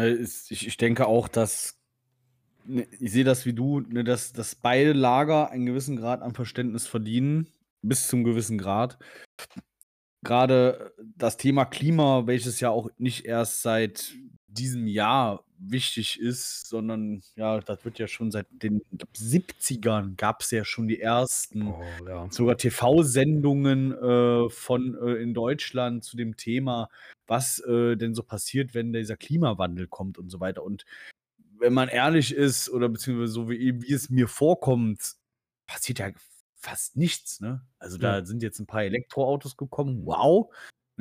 Ja. Ich denke auch, dass ich sehe das wie du, dass, dass beide Lager einen gewissen Grad an Verständnis verdienen, bis zum gewissen Grad. Gerade das Thema Klima, welches ja auch nicht erst seit diesem Jahr wichtig ist, sondern ja, das wird ja schon seit den siebzigern gab es ja schon die ersten oh, ja. sogar T V-Sendungen äh, von äh, in Deutschland zu dem Thema, was äh, denn so passiert, wenn dieser Klimawandel kommt und so weiter. Und wenn man ehrlich ist, oder beziehungsweise so wie, wie es mir vorkommt, passiert ja fast nichts, ne? Also mhm. da sind jetzt ein paar Elektroautos gekommen, wow.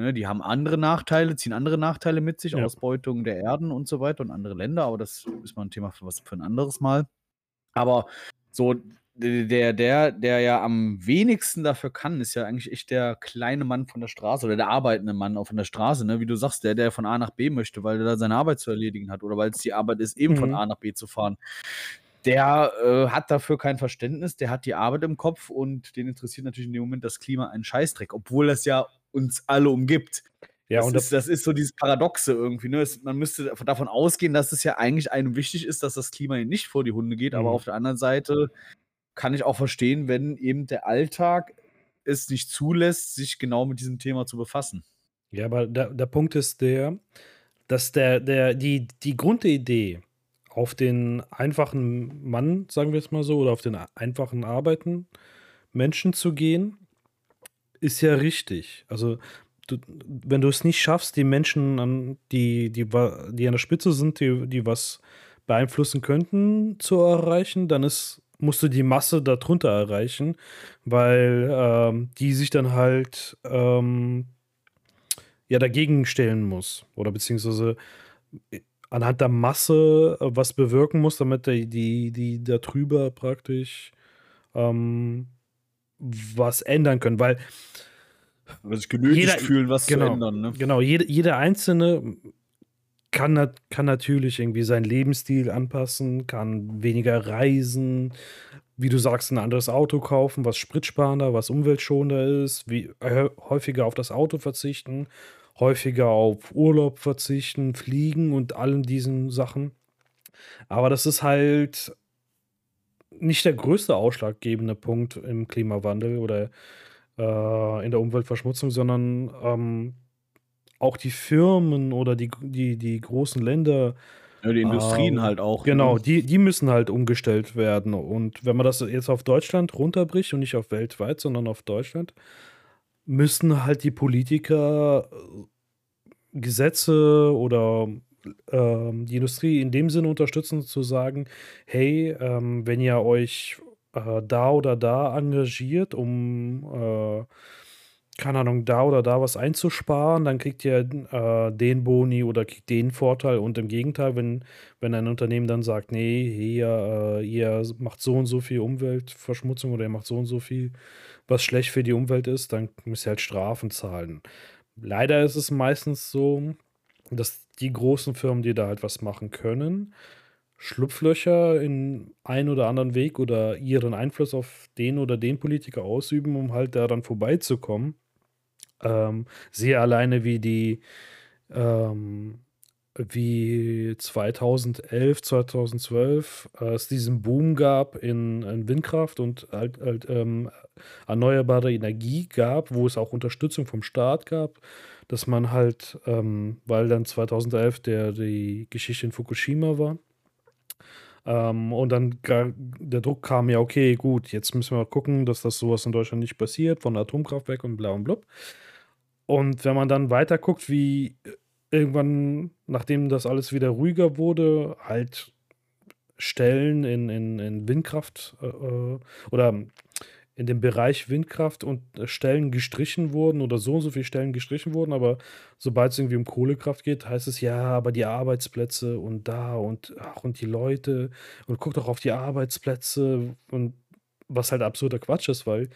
Die haben andere Nachteile, ziehen andere Nachteile mit sich, ja. Ausbeutung der Erden und so weiter und andere Länder, aber das ist mal ein Thema für was für ein anderes Mal. Aber so der, der, der ja am wenigsten dafür kann, ist ja eigentlich echt der kleine Mann von der Straße oder der arbeitende Mann auch von der Straße, ne? Wie du sagst, der, der von A nach B möchte, weil er da seine Arbeit zu erledigen hat oder weil es die Arbeit ist, eben mhm. von A nach B zu fahren. Der äh, hat dafür kein Verständnis, der hat die Arbeit im Kopf und den interessiert natürlich in dem Moment das Klima einen Scheißdreck, obwohl das ja uns alle umgibt. Ja, das, und das, ist, das ist so dieses Paradoxe irgendwie. Ne? Es, man müsste davon ausgehen, dass es ja eigentlich einem wichtig ist, dass das Klima nicht vor die Hunde geht, mhm. aber auf der anderen Seite kann ich auch verstehen, wenn eben der Alltag es nicht zulässt, sich genau mit diesem Thema zu befassen. Ja, aber der, der Punkt ist der, dass der, der, die, die Grundidee auf den einfachen Mann, sagen wir es mal so, oder auf den einfachen arbeitenden Menschen zu gehen, ist ja richtig. Also, du, wenn du es nicht schaffst, die Menschen, an, die, die, die an der Spitze sind, die, die was beeinflussen könnten, zu erreichen, dann ist, musst du die Masse darunter erreichen, weil ähm, die sich dann halt ähm, ja dagegen stellen muss. Oder beziehungsweise anhand der Masse was bewirken muss, damit die, die, die da drüber praktisch ähm, was ändern können, weil sich genötigt fühlen, was genau, zu ändern. Ne? Genau, jede, jeder Einzelne kann, kann natürlich irgendwie seinen Lebensstil anpassen, kann weniger reisen, wie du sagst, ein anderes Auto kaufen, was spritsparender, was umweltschonender ist, wie, häufiger auf das Auto verzichten, häufiger auf Urlaub verzichten, fliegen und allen diesen Sachen. Aber das ist halt nicht der größte ausschlaggebende Punkt im Klimawandel oder äh, in der Umweltverschmutzung, sondern ähm, auch die Firmen oder die, die, die großen Länder. Ja, die Industrien ähm, halt auch. Genau, die, die müssen halt umgestellt werden. Und wenn man das jetzt auf Deutschland runterbricht und nicht auf weltweit, sondern auf Deutschland, müssen halt die Politiker Gesetze oder die Industrie in dem Sinne unterstützen, zu sagen, hey, ähm, wenn ihr euch äh, da oder da engagiert, um, äh, keine Ahnung, da oder da was einzusparen, dann kriegt ihr äh, den Boni oder kriegt den Vorteil. Und im Gegenteil, wenn, wenn ein Unternehmen dann sagt, nee, hier, äh, ihr macht so und so viel Umweltverschmutzung oder ihr macht so und so viel, was schlecht für die Umwelt ist, dann müsst ihr halt Strafen zahlen. Leider ist es meistens so, dass die großen Firmen, die da halt was machen können, Schlupflöcher in einen oder anderen Weg oder ihren Einfluss auf den oder den Politiker ausüben, um halt daran vorbeizukommen. Ähm, sehe alleine, wie die ähm, wie zweitausendelf, zweitausendzwölf äh, es diesen Boom gab in, in Windkraft und halt, halt, ähm, erneuerbare Energie gab, wo es auch Unterstützung vom Staat gab, dass man halt, ähm, weil dann zweitausendelf der, die Geschichte in Fukushima war ähm, und dann der Druck kam, ja okay, gut, jetzt müssen wir gucken, dass das sowas in Deutschland nicht passiert, von Atomkraftwerk und bla und blub. Und wenn man dann weiter guckt, wie irgendwann, nachdem das alles wieder ruhiger wurde, halt Stellen in, in, in Windkraft äh, oder in dem Bereich Windkraft und Stellen gestrichen wurden oder so und so viele Stellen gestrichen wurden, aber sobald es irgendwie um Kohlekraft geht, heißt es, ja, aber die Arbeitsplätze und da und ach und die Leute und guck doch auf die Arbeitsplätze, und was halt absurder Quatsch ist, weil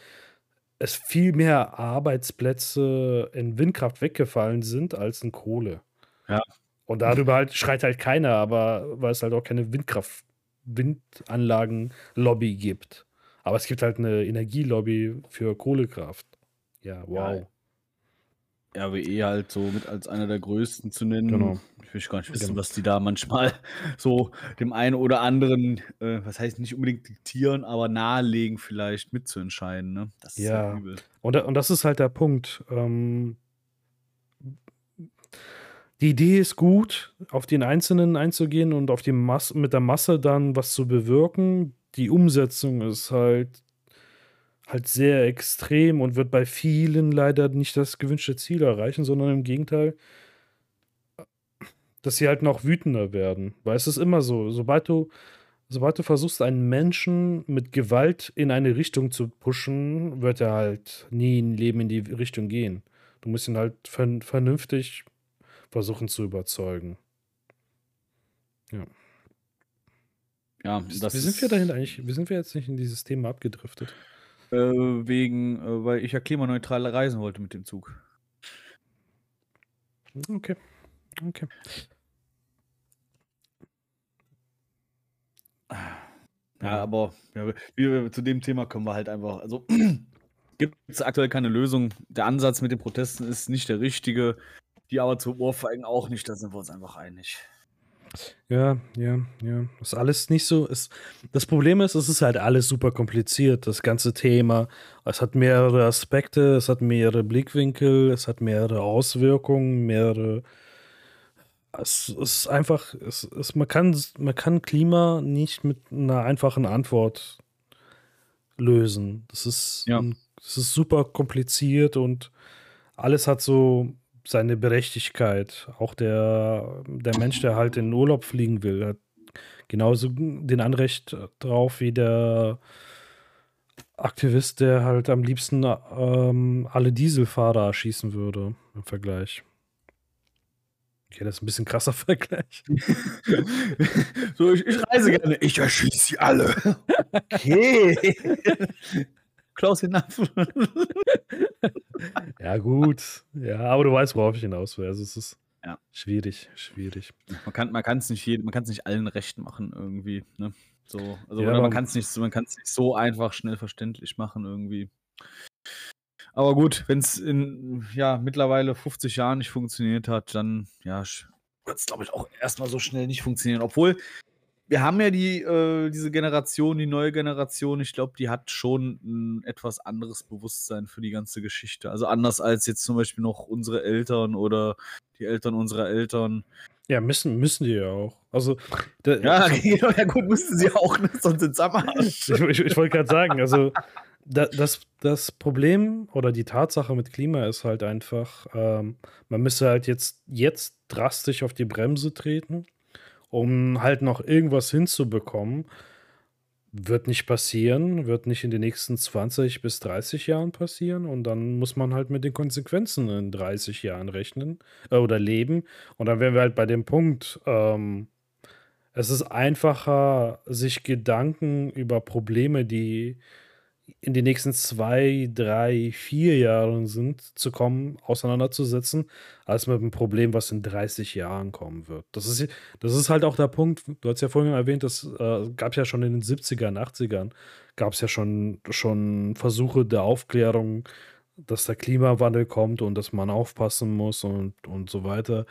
es viel mehr Arbeitsplätze in Windkraft weggefallen sind als in Kohle. Ja. Und darüber halt schreit halt keiner, aber weil es halt auch keine Windkraft, Windanlagen-Lobby gibt. Aber es gibt halt eine Energielobby für Kohlekraft. Ja, wow. Ja, R W E halt so mit als einer der größten zu nennen. Genau. Ich will gar nicht wissen, genau, was die da manchmal so dem einen oder anderen, äh, was heißt nicht unbedingt diktieren, aber nahelegen vielleicht mitzuentscheiden. Ne? Das ist ja übel. Und, und das ist halt der Punkt. Ähm, die Idee ist gut, auf den Einzelnen einzugehen und auf die Masse, mit der Masse dann was zu bewirken. Die Umsetzung ist halt, halt sehr extrem und wird bei vielen leider nicht das gewünschte Ziel erreichen, sondern im Gegenteil, dass sie halt noch wütender werden. Weil es ist immer so, sobald du, sobald du versuchst, einen Menschen mit Gewalt in eine Richtung zu pushen, wird er halt nie ein Leben in die Richtung gehen. Du musst ihn halt vernünftig versuchen zu überzeugen. Ja. Ja, das wie sind wir dahin eigentlich? Wie sind wir jetzt nicht in dieses Thema abgedriftet? Äh, wegen, äh, weil ich ja klimaneutral reisen wollte mit dem Zug. Okay. Okay. Ja, aber ja, wir, zu dem Thema können wir halt einfach, also gibt es aktuell keine Lösung. Der Ansatz mit den Protesten ist nicht der richtige. Die aber zu Ohrfeigen auch nicht, da sind wir uns einfach einig. Ja, ja, ja. Das ist alles nicht so. Ist, das Problem ist, es ist halt alles super kompliziert, das ganze Thema. Es hat mehrere Aspekte, es hat mehrere Blickwinkel, es hat mehrere Auswirkungen, mehrere. Es ist einfach, es ist, man kann, man kann Klima nicht mit einer einfachen Antwort lösen. Das ist, ja. Das ist super kompliziert und alles hat so seine Berechtigkeit. Auch der, der Mensch, der halt in den Urlaub fliegen will, hat genauso den Anrecht drauf wie der Aktivist, der halt am liebsten ähm, alle Dieselfahrer erschießen würde im Vergleich. Okay, das ist ein bisschen krasser Vergleich. So, ich, ich reise gerne. Ich erschieße sie alle. Okay. Klaus hinauf. Ja, gut. Ja, aber du weißt, worauf ich hinaus will. Also, es ist ja schwierig, schwierig. Man kann, man kann es nicht jedem, man kann es nicht allen recht machen irgendwie. Ne? So, also ja, man kann es nicht, man kann es nicht so einfach schnell verständlich machen irgendwie. Aber gut, wenn es in ja, mittlerweile fünfzig Jahren nicht funktioniert hat, dann ja, wird es, glaube ich, auch erstmal so schnell nicht funktionieren. Obwohl, wir haben ja die, äh, diese Generation, die neue Generation, ich glaube, die hat schon ein etwas anderes Bewusstsein für die ganze Geschichte. Also anders als jetzt zum Beispiel noch unsere Eltern oder die Eltern unserer Eltern. Ja, müssen, müssen die ja auch. Also, da, ja, ja, ja, gut, müssen sie auch, ne? Sonst sind sie am Arsch. Ich, ich, ich wollte gerade sagen, also Das, das Problem oder die Tatsache mit Klima ist halt einfach, ähm, man müsste halt jetzt, jetzt drastisch auf die Bremse treten, um halt noch irgendwas hinzubekommen. Wird nicht passieren, wird nicht in den nächsten zwanzig bis dreißig Jahren passieren und dann muss man halt mit den Konsequenzen in dreißig Jahren rechnen äh, oder leben und dann wären wir halt bei dem Punkt, ähm, es ist einfacher, sich Gedanken über Probleme, die in den nächsten zwei, drei, vier Jahren sind, zu kommen, auseinanderzusetzen, als mit einem Problem, was in dreißig Jahren kommen wird. Das ist, das ist halt auch der Punkt, du hast ja vorhin erwähnt, das äh, gab es ja schon in den siebzigern, achtzigern, gab es ja schon, schon Versuche der Aufklärung, dass der Klimawandel kommt und dass man aufpassen muss und, und so weiter.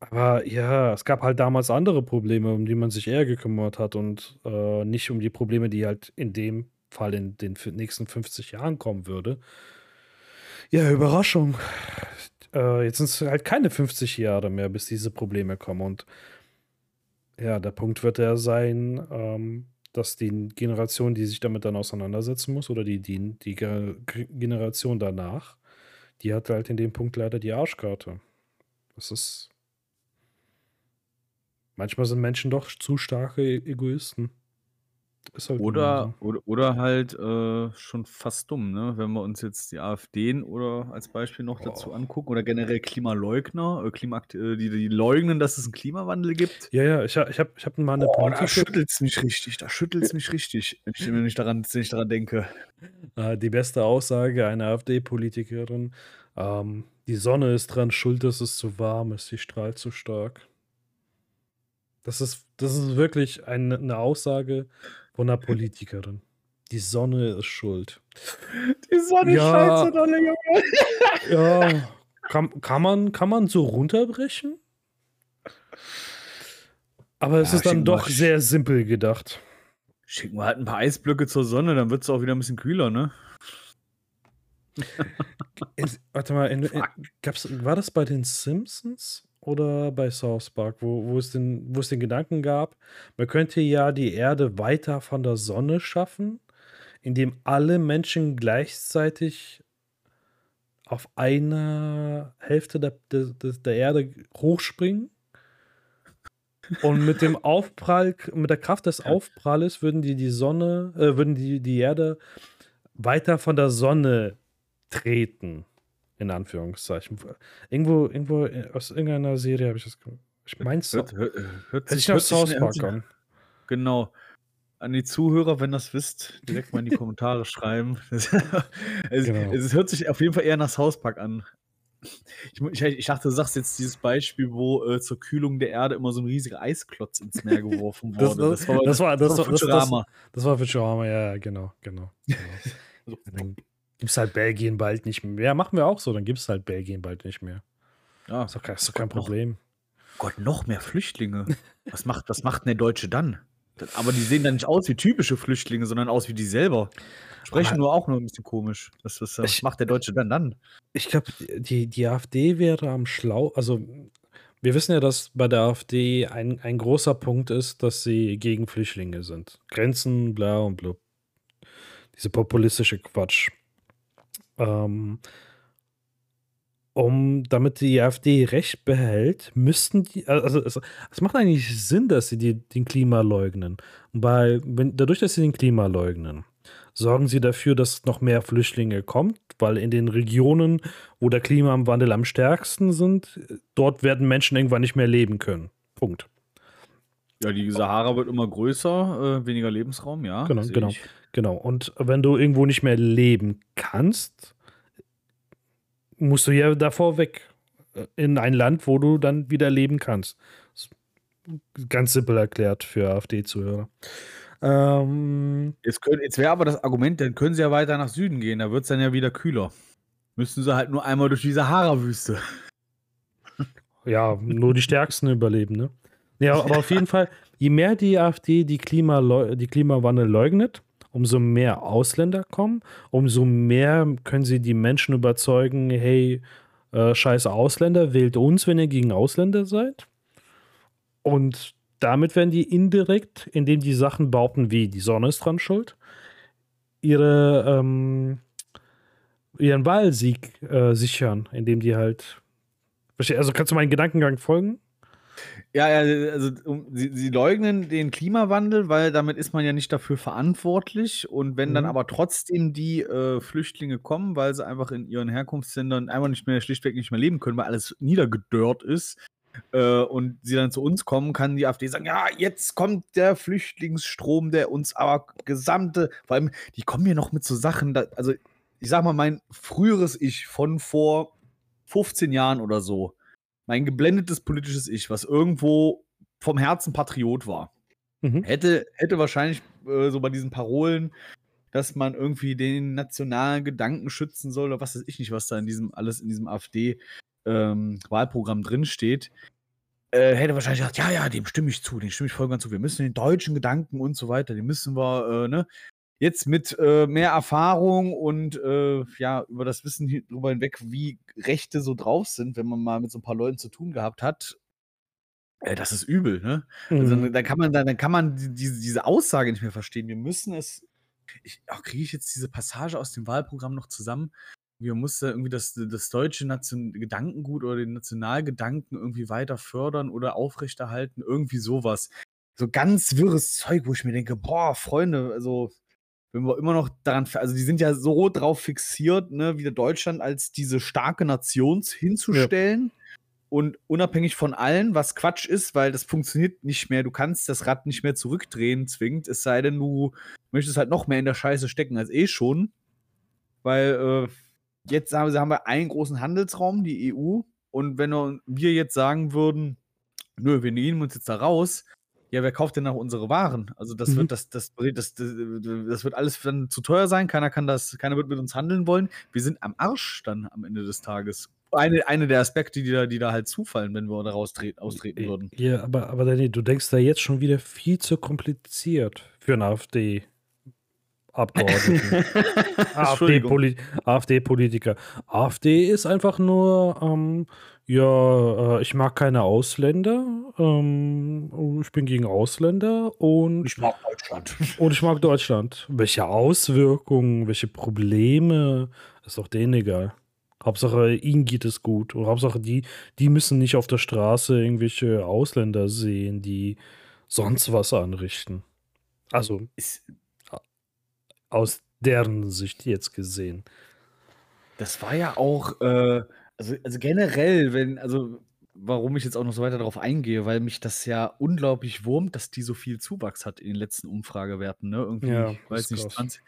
Aber ja, es gab halt damals andere Probleme, um die man sich eher gekümmert hat und äh, nicht um die Probleme, die halt in dem Fall in den nächsten fünfzig Jahren kommen würde. Ja, Überraschung. Äh, jetzt sind es halt keine fünfzig Jahre mehr, bis diese Probleme kommen. Und ja, der Punkt wird ja sein, ähm, dass die Generation, die sich damit dann auseinandersetzen muss, oder die, die, die Ge- Generation danach, die hat halt in dem Punkt leider die Arschkarte. Das ist... Manchmal sind Menschen doch zu starke Egoisten. Halt oder, oder, oder halt äh, schon fast dumm, ne? Wenn wir uns jetzt die AfD oder als Beispiel noch oh. dazu angucken oder generell Klimaleugner, äh, Klimakt- äh, die, die leugnen, dass es einen Klimawandel gibt. Ja, ja, ich, ich habe ich hab mal eine oh, Politik. Da schüttelt es mich richtig, da schüttelt es mich richtig, wenn ich nicht daran, wenn ich daran denke. Die beste Aussage einer AfD-Politikerin, ähm, die Sonne ist dran schuld, dass es zu warm ist, sie strahlt zu stark. Das ist, das ist wirklich eine, eine Aussage von einer Politikerin. Die Sonne ist schuld. Die Sonne ja, scheint so dolle, Junge. Ja, kann, kann, man, kann man so runterbrechen? Aber es ja, ist dann doch mal, sehr simpel gedacht. Schicken wir halt ein paar Eisblöcke zur Sonne, dann wird es auch wieder ein bisschen kühler, ne? in, warte mal, in, in, gab's, war das bei den Simpsons oder bei South Park, wo, wo, es den, wo es den Gedanken gab, man könnte ja die Erde weiter von der Sonne schaffen, indem alle Menschen gleichzeitig auf einer Hälfte der, der, der Erde hochspringen? Und mit dem Aufprall, mit der Kraft des Aufpralles würden die die Sonne, äh, würden die, die Erde weiter von der Sonne treten. In Anführungszeichen. Irgendwo, irgendwo aus irgendeiner Serie habe ich das. Ich meine, hört, hört, hört sich nach South Park an. Genau. An die Zuhörer, wenn das wisst, direkt mal in die Kommentare schreiben. es, genau. es, es hört sich auf jeden Fall eher nach South Park an. Ich, ich, ich dachte, du sagst jetzt dieses Beispiel, wo äh, zur Kühlung der Erde immer so ein riesiger Eisklotz ins Meer geworfen wurde. Das, das, das war das, das, das, Futurama. Das, das, das war Futurama, ja, genau, genau. genau. Also, dann gibt es halt Belgien bald nicht mehr. Ja, machen wir auch so, dann gibt es halt Belgien bald nicht mehr. Ja, ist doch kein, ist doch kein Gott, Problem. Noch, Gott, noch mehr Flüchtlinge. Was macht, was macht denn der Deutsche dann? Aber die sehen dann nicht aus wie typische Flüchtlinge, sondern aus wie die selber. Sprechen nur auch nur ein bisschen komisch. Das, das, das ich, macht der Deutsche dann dann. Ich glaube, die, die AfD wäre am schlau. Also, wir wissen ja, dass bei der AfD ein, ein großer Punkt ist, dass sie gegen Flüchtlinge sind. Grenzen, bla und blub. Diese populistische Quatsch. Ähm, um, damit die AfD Recht behält, müssten die, also es, es macht eigentlich Sinn, dass sie die, den Klima leugnen. Weil, wenn, dadurch, dass sie den Klima leugnen, sorgen sie dafür, dass noch mehr Flüchtlinge kommt, weil in den Regionen, wo der Klimawandel am stärksten sind, dort werden Menschen irgendwann nicht mehr leben können. Punkt. Ja, die Sahara wird immer größer, äh, weniger Lebensraum, ja. Genau, genau, genau. Und wenn du irgendwo nicht mehr leben kannst, musst du ja davor weg in ein Land, wo du dann wieder leben kannst. Ganz simpel erklärt für AfD-Zuhörer. Ähm, jetzt jetzt wäre aber das Argument, dann können sie ja weiter nach Süden gehen, da wird es dann ja wieder kühler. Müssten sie halt nur einmal durch die Sahara-Wüste. Ja, nur die Stärksten überleben, ne? Ja, aber auf jeden Fall, je mehr die AfD die, Klima, die Klimawandel leugnet, umso mehr Ausländer kommen, umso mehr können sie die Menschen überzeugen, hey, äh, scheiß Ausländer, wählt uns, wenn ihr gegen Ausländer seid. Und damit werden die indirekt, indem die Sachen behaupten, wie die Sonne ist dran schuld, ihre, ähm, ihren Wahlsieg äh, sichern, indem die halt... Also kannst du meinen Gedankengang folgen? Ja, ja, also sie, sie leugnen den Klimawandel, weil damit ist man ja nicht dafür verantwortlich. Und wenn mhm. dann aber trotzdem die äh, Flüchtlinge kommen, weil sie einfach in ihren Herkunftsländern einfach nicht mehr, schlichtweg nicht mehr leben können, weil alles niedergedörrt ist, und sie dann zu uns kommen, kann die AfD sagen, ja, jetzt kommt der Flüchtlingsstrom, der uns aber gesamte, vor allem, die kommen hier noch mit so Sachen, da, also ich sag mal, mein früheres Ich von vor fünfzehn Jahren oder so, mein geblendetes politisches Ich, was irgendwo vom Herzen Patriot war, mhm. hätte, hätte wahrscheinlich äh, so bei diesen Parolen, dass man irgendwie den nationalen Gedanken schützen soll, oder was weiß ich nicht, was da in diesem, alles in diesem AfD Ähm, Wahlprogramm drinsteht, äh, hätte wahrscheinlich gedacht, ja, ja, dem stimme ich zu, dem stimme ich voll ganz zu, wir müssen den deutschen Gedanken und so weiter, den müssen wir, äh, ne, jetzt mit äh, mehr Erfahrung und, äh, ja, über das Wissen hin, darüber hinweg, wie Rechte so drauf sind, wenn man mal mit so ein paar Leuten zu tun gehabt hat, äh, das ist übel, ne, mhm. also dann kann man, dann, dann kann man die, die, diese Aussage nicht mehr verstehen, wir müssen es, ich, ach, kriege ich jetzt diese Passage aus dem Wahlprogramm noch zusammen, wir mussten irgendwie das, das deutsche Nation Gedankengut oder den Nationalgedanken irgendwie weiter fördern oder aufrechterhalten, irgendwie sowas. So ganz wirres Zeug, wo ich mir denke, boah, Freunde, also wenn wir immer noch daran, also die sind ja so drauf fixiert, ne, wieder Deutschland als diese starke Nation hinzustellen ja. und unabhängig von allen, was Quatsch ist, weil das funktioniert nicht mehr, du kannst das Rad nicht mehr zurückdrehen, zwingend, es sei denn, du möchtest halt noch mehr in der Scheiße stecken als eh schon, weil, äh, jetzt haben wir einen großen Handelsraum, die E U, und wenn wir jetzt sagen würden, nö, wir nehmen uns jetzt da raus, ja, wer kauft denn noch unsere Waren? Also das mhm. wird das, das, das, das, das wird alles dann zu teuer sein, keiner kann das, keiner wird mit uns handeln wollen. Wir sind am Arsch dann am Ende des Tages. Eine, eine der Aspekte, die da, die da halt zufallen, wenn wir da raustreten, austreten würden. Ja, aber, aber Danny, du denkst da jetzt schon wieder viel zu kompliziert für eine AfD. Abgeordneten. AfD-Politiker. AfD ist einfach nur, ähm, ja, äh, ich mag keine Ausländer, ähm, ich bin gegen Ausländer und ich mag Deutschland. Und ich mag Deutschland. Welche Auswirkungen, welche Probleme, ist doch denen egal. Hauptsache, ihnen geht es gut. Und Hauptsache, die, die müssen nicht auf der Straße irgendwelche Ausländer sehen, die sonst was anrichten. Also, ist, aus deren Sicht jetzt gesehen. Das war ja auch, äh, also, also generell, wenn, also warum ich jetzt auch noch so weiter darauf eingehe, weil mich das ja unglaublich wurmt, dass die so viel Zuwachs hat in den letzten Umfragewerten, ne? Irgendwie, ja, ich weiß nicht, zwanzig,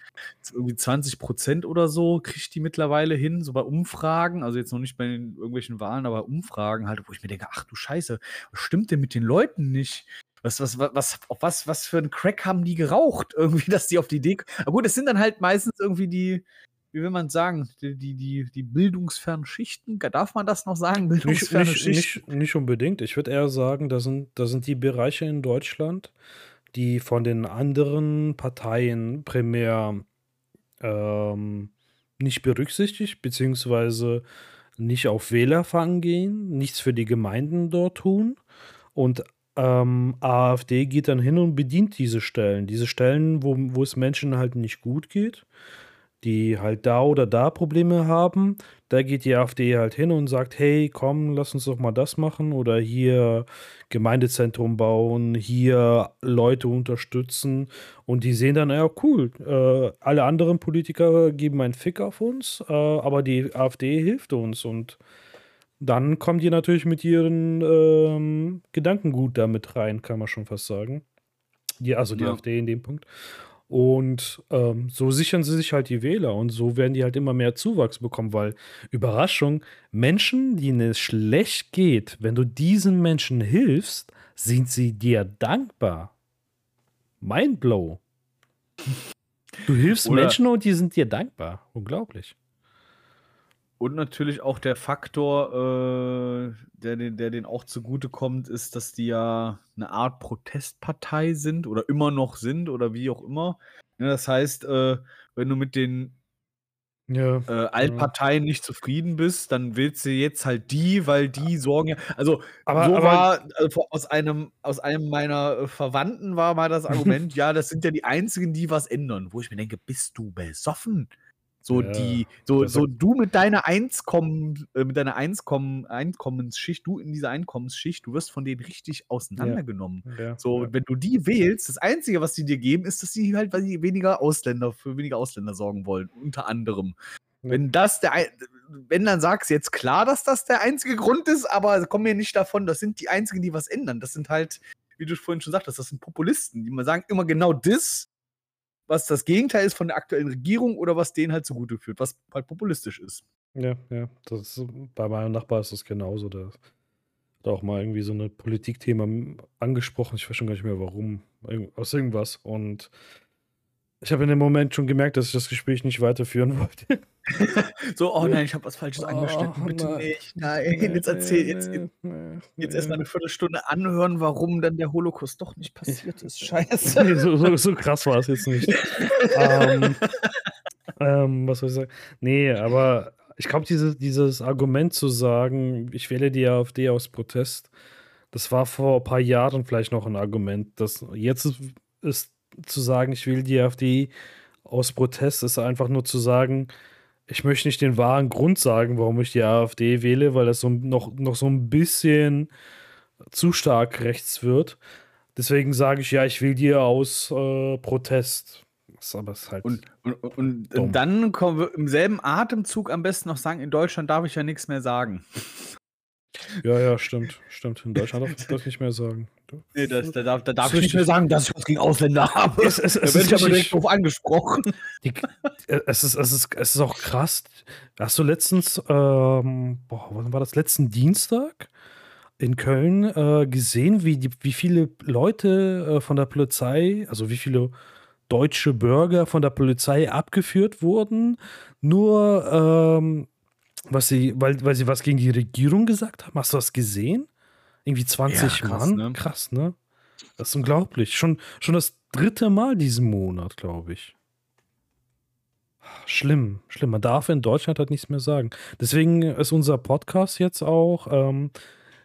irgendwie zwanzig Prozent oder so kriegt die mittlerweile hin, so bei Umfragen, also jetzt noch nicht bei den irgendwelchen Wahlen, aber Umfragen halt, wo ich mir denke, ach du Scheiße, was stimmt denn mit den Leuten nicht? Was, was, was, was, was für einen Crack haben die geraucht? Irgendwie, dass die auf die Idee. Aber gut, es sind dann halt meistens irgendwie die, wie will man sagen, die, die, die, die bildungsfernen Schichten. Darf man das noch sagen? Bildungsferne nicht, nicht, Schichten? Nicht, nicht unbedingt. Ich würde eher sagen, das sind, das sind die Bereiche in Deutschland, die von den anderen Parteien primär ähm, nicht berücksichtigt, beziehungsweise nicht auf Wählerfang gehen, nichts für die Gemeinden dort tun und Ähm, AfD geht dann hin und bedient diese Stellen. Diese Stellen, wo, wo es Menschen halt nicht gut geht, die halt da oder da Probleme haben, da geht die AfD halt hin und sagt, hey, komm, lass uns doch mal das machen oder hier Gemeindezentrum bauen, hier Leute unterstützen und die sehen dann, ja cool, äh, alle anderen Politiker geben einen Fick auf uns, äh, aber die AfD hilft uns und dann kommt ihr natürlich mit ihren ähm, Gedankengut da mit rein, kann man schon fast sagen. Die, also die ja. AfD in dem Punkt. Und ähm, so sichern sie sich halt die Wähler und so werden die halt immer mehr Zuwachs bekommen, weil, Überraschung, Menschen, denen es schlecht geht, wenn du diesen Menschen hilfst, sind sie dir dankbar. Mindblow. Du hilfst Oder Menschen und die sind dir dankbar. Unglaublich. Und natürlich auch der Faktor, äh, der, der denen auch zugutekommt, ist, dass die ja eine Art Protestpartei sind oder immer noch sind oder wie auch immer. Ja, das heißt, äh, wenn du mit den ja, äh, Altparteien ja. nicht zufrieden bist, dann willst du jetzt halt die, weil die sorgen ja. Also, aber, so aber, war also aus, einem, aus einem meiner Verwandten war mal das Argument, ja, das sind ja die einzigen, die was ändern. Wo ich mir denke, bist du besoffen? So ja, die, so, so du mit deiner Einkommen, äh, mit deiner Einkommen, Einkommensschicht, du in dieser Einkommensschicht, du wirst von denen richtig auseinandergenommen. Ja, ja, so, ja. Wenn du die wählst, das Einzige, was die dir geben, ist, dass die halt, weil die weniger Ausländer, für weniger Ausländer sorgen wollen, unter anderem. Ja. Wenn das der wenn dann sagst du jetzt klar, dass das der einzige Grund ist, aber komm mir nicht davon, das sind die einzigen, die was ändern. Das sind halt, wie du vorhin schon sagtest, das sind Populisten, die mal sagen, immer genau das. Was das Gegenteil ist von der aktuellen Regierung oder was denen halt zugute führt, was halt populistisch ist. Ja, ja, das ist, bei meinem Nachbar ist das genauso. Da hat auch mal irgendwie so ein Politikthema angesprochen, ich weiß schon gar nicht mehr warum, aus irgendwas. Und ich habe in dem Moment schon gemerkt, dass ich das Gespräch nicht weiterführen wollte. So, oh nein, ich habe was Falsches oh, angeschnitten, bitte nein. nicht. Nein, nee, jetzt erzähl, nee, jetzt, nee, jetzt nee. erstmal eine Viertelstunde anhören, warum dann der Holocaust doch nicht passiert ist. Scheiße. Nee, so, so, so krass war es jetzt nicht. ähm, ähm, was soll ich sagen? Nee, aber ich glaube, dieses, dieses Argument zu sagen, ich wähle die AfD aus Protest, das war vor ein paar Jahren vielleicht noch ein Argument. Das, jetzt ist, ist zu sagen, ich wähle die AfD aus Protest, ist einfach nur zu sagen, ich möchte nicht den wahren Grund sagen, warum ich die AfD wähle, weil das so noch, noch so ein bisschen zu stark rechts wird. Deswegen sage ich, ja, ich wähle die aus äh, Protest. Das aber ist halt und und, und, und dann kommen wir im selben Atemzug am besten noch sagen, in Deutschland darf ich ja nichts mehr sagen. Ja, ja, stimmt, stimmt. In Deutschland darf ich das nicht mehr sagen. Nee, das, da darf, da darf ich nicht mehr sagen, dass ich was gegen Ausländer habe. Es, es, es da bin ich aber direkt drauf angesprochen. Die, es, ist, es, ist, es ist auch krass. Hast du letztens, ähm, boah, wann war das? Letzten Dienstag in Köln äh, gesehen, wie, die, wie viele Leute äh, von der Polizei, also wie viele deutsche Bürger von der Polizei abgeführt wurden, nur ähm, was sie, weil, weil sie was gegen die Regierung gesagt haben. Hast du das gesehen? Irgendwie zwanzig ja, krass, Mann. Ne? Krass, ne? Das ist unglaublich. Schon, schon das dritte Mal diesen Monat, glaube ich. Schlimm, schlimm. Man darf in Deutschland halt nichts mehr sagen. Deswegen ist unser Podcast jetzt auch, ähm,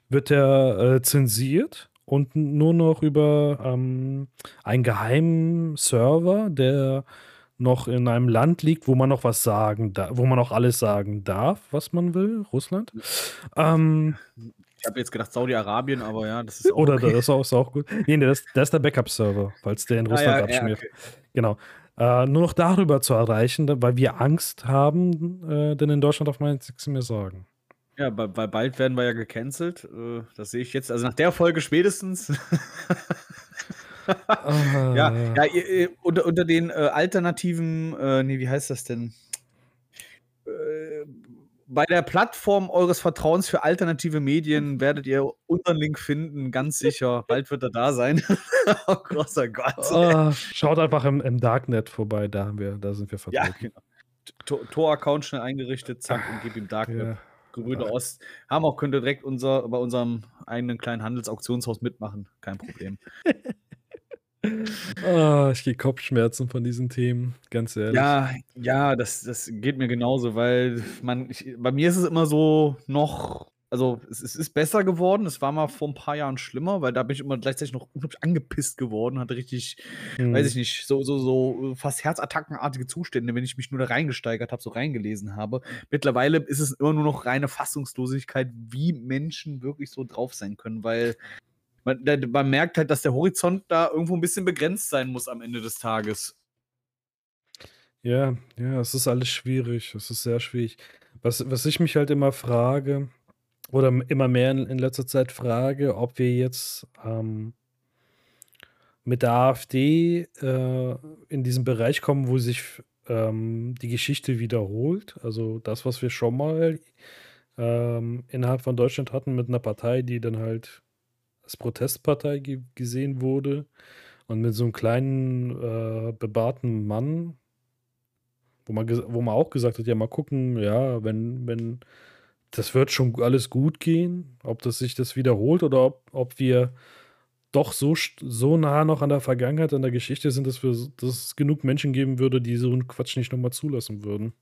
wird der äh, zensiert und nur noch über ähm, einen geheimen Server, der noch in einem Land liegt, wo man noch was sagen darf, wo man auch alles sagen darf, was man will, Russland. Ähm, ich habe jetzt gedacht Saudi-Arabien, aber ja, das ist auch Oder okay. das ist auch, ist auch gut. Nee, nee, das, das ist der Backup-Server, falls der in Russland ah, ja, abschmiert. Ja, okay. Genau. Äh, nur noch darüber zu erreichen, weil wir Angst haben, äh, denn in Deutschland darf man jetzt nichts mehr sagen. Ja, weil bei bald werden wir ja gecancelt. Äh, das sehe ich jetzt, also nach der Folge spätestens. uh, ja, ja ihr, unter, unter den äh, alternativen, äh, nee, wie heißt das denn? Äh, bei der Plattform eures Vertrauens für alternative Medien werdet ihr unseren Link finden, ganz sicher. Bald wird er da sein. Oh großer Gott. Uh, schaut einfach im, im Darknet vorbei, da, haben wir, da sind wir vertreten. Ja, genau. Tor-Account schnell eingerichtet, zack, und gib ihm Darknet. Ja. Gebrüder Ost. Hammer, könnt ihr direkt unser, bei unserem eigenen kleinen Handelsauktionshaus mitmachen. Kein Problem. Oh, ich gehe Kopfschmerzen von diesen Themen, ganz ehrlich. Ja, ja, das, das geht mir genauso, weil man, ich, bei mir ist es immer so noch, also es, es ist besser geworden, es war mal vor ein paar Jahren schlimmer, weil da bin ich immer gleichzeitig noch unglaublich angepisst geworden, hatte richtig, mhm. weiß ich nicht, so, so, so fast herzattackenartige Zustände, wenn ich mich nur da reingesteigert habe, so reingelesen habe. Mittlerweile ist es immer nur noch reine Fassungslosigkeit, wie Menschen wirklich so drauf sein können, weil Man, man merkt halt, dass der Horizont da irgendwo ein bisschen begrenzt sein muss am Ende des Tages. Ja, ja, es ist alles schwierig. Es ist sehr schwierig. Was, was ich mich halt immer frage, oder immer mehr in, in letzter Zeit frage, ob wir jetzt ähm, mit der AfD äh, in diesen Bereich kommen, wo sich ähm, die Geschichte wiederholt. Also das, was wir schon mal ähm, innerhalb von Deutschland hatten mit einer Partei, die dann halt als Protestpartei ge- gesehen wurde und mit so einem kleinen äh, bebaarten Mann, wo man, ge- wo man auch gesagt hat, ja mal gucken, ja, wenn, wenn das wird schon alles gut gehen, ob das sich das wiederholt oder ob, ob wir doch so, so nah noch an der Vergangenheit, an der Geschichte sind, dass, wir, dass es genug Menschen geben würde, die so einen Quatsch nicht nochmal zulassen würden.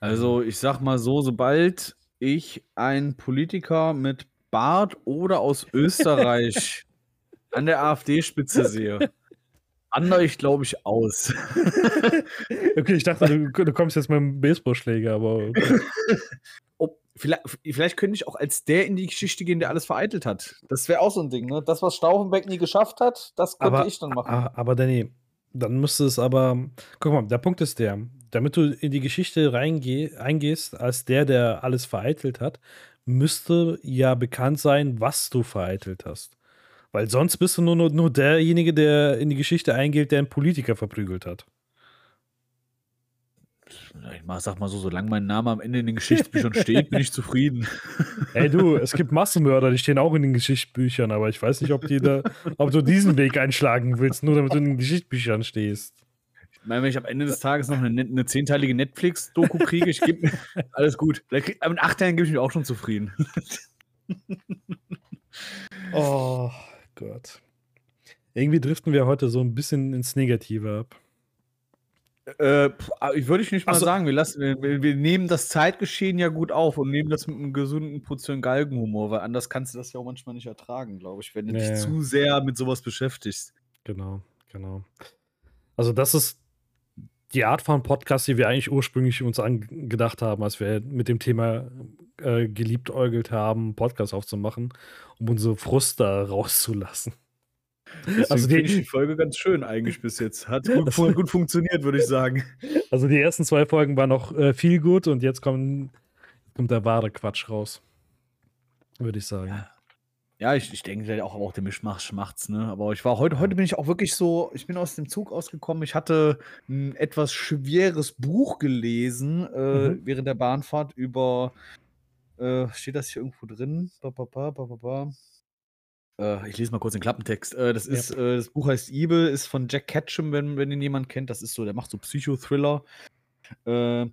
Also ich sag mal so, sobald ich ein Politiker mit Bart oder aus Österreich an der AfD-Spitze sehe, andere ich, glaube ich, aus. Okay, ich dachte, du, du kommst jetzt mit einem Baseballschläger, aber okay. Oh, vielleicht, vielleicht könnte ich auch als der in die Geschichte gehen, der alles vereitelt hat. Das wäre auch so ein Ding, ne? Das, was Stauffenbeck nie geschafft hat, das könnte aber ich dann machen. Aber, aber Danny, dann müsste es aber, guck mal, der Punkt ist der, damit du in die Geschichte reingeh- eingehst, als der, der alles vereitelt hat, müsste ja bekannt sein, was du vereitelt hast. Weil sonst bist du nur, nur, nur derjenige, der in die Geschichte eingeht, der einen Politiker verprügelt hat. Ich mach, sag mal so, solange mein Name am Ende in den Geschichtsbüchern steht, bin ich zufrieden. Ey du, es gibt Massenmörder, die stehen auch in den Geschichtsbüchern, aber ich weiß nicht, ob, die da, ob du diesen Weg einschlagen willst, nur damit du in den Geschichtsbüchern stehst. Ich meine, wenn ich am Ende des Tages noch eine, eine zehnteilige Netflix-Doku kriege, ich gebe mir alles gut. Mit acht Jahren gebe ich mich auch schon zufrieden. Oh Gott. Irgendwie driften wir heute so ein bisschen ins Negative ab. Äh, würde ich nicht mal so sagen. Wir, lassen, wir, wir nehmen das Zeitgeschehen ja gut auf und nehmen das mit einem gesunden Portion Galgenhumor, weil anders kannst du das ja auch manchmal nicht ertragen, glaube ich, wenn du naja. dich zu sehr mit sowas beschäftigst. Genau, genau. Also das ist die Art von Podcast, die wir eigentlich ursprünglich uns angedacht haben, als wir mit dem Thema äh, geliebtäugelt haben, Podcast aufzumachen, um unsere Frust da rauszulassen. Deswegen also die, die Folge ganz schön eigentlich bis jetzt. Hat gut, gut, gut funktioniert, würde ich sagen. Also die ersten zwei Folgen waren noch äh, viel gut und jetzt kommt, kommt der wahre Quatsch raus, würde ich sagen. Ja. Ja, ich, ich denke vielleicht auch, auch der Mischmasch schmacht's, ne? Aber ich war heute, heute bin ich auch wirklich so, ich bin aus dem Zug ausgekommen, ich hatte ein etwas schweres Buch gelesen äh, mhm. während der Bahnfahrt über, äh, steht das hier irgendwo drin? Ba, ba, ba, ba, ba. Äh, ich lese mal kurz den Klappentext. Äh, das, ist, ja. äh, das Buch heißt Evil, ist von Jack Ketchum, wenn, wenn ihn jemand kennt. Das ist so, der macht so Psychothriller. Äh,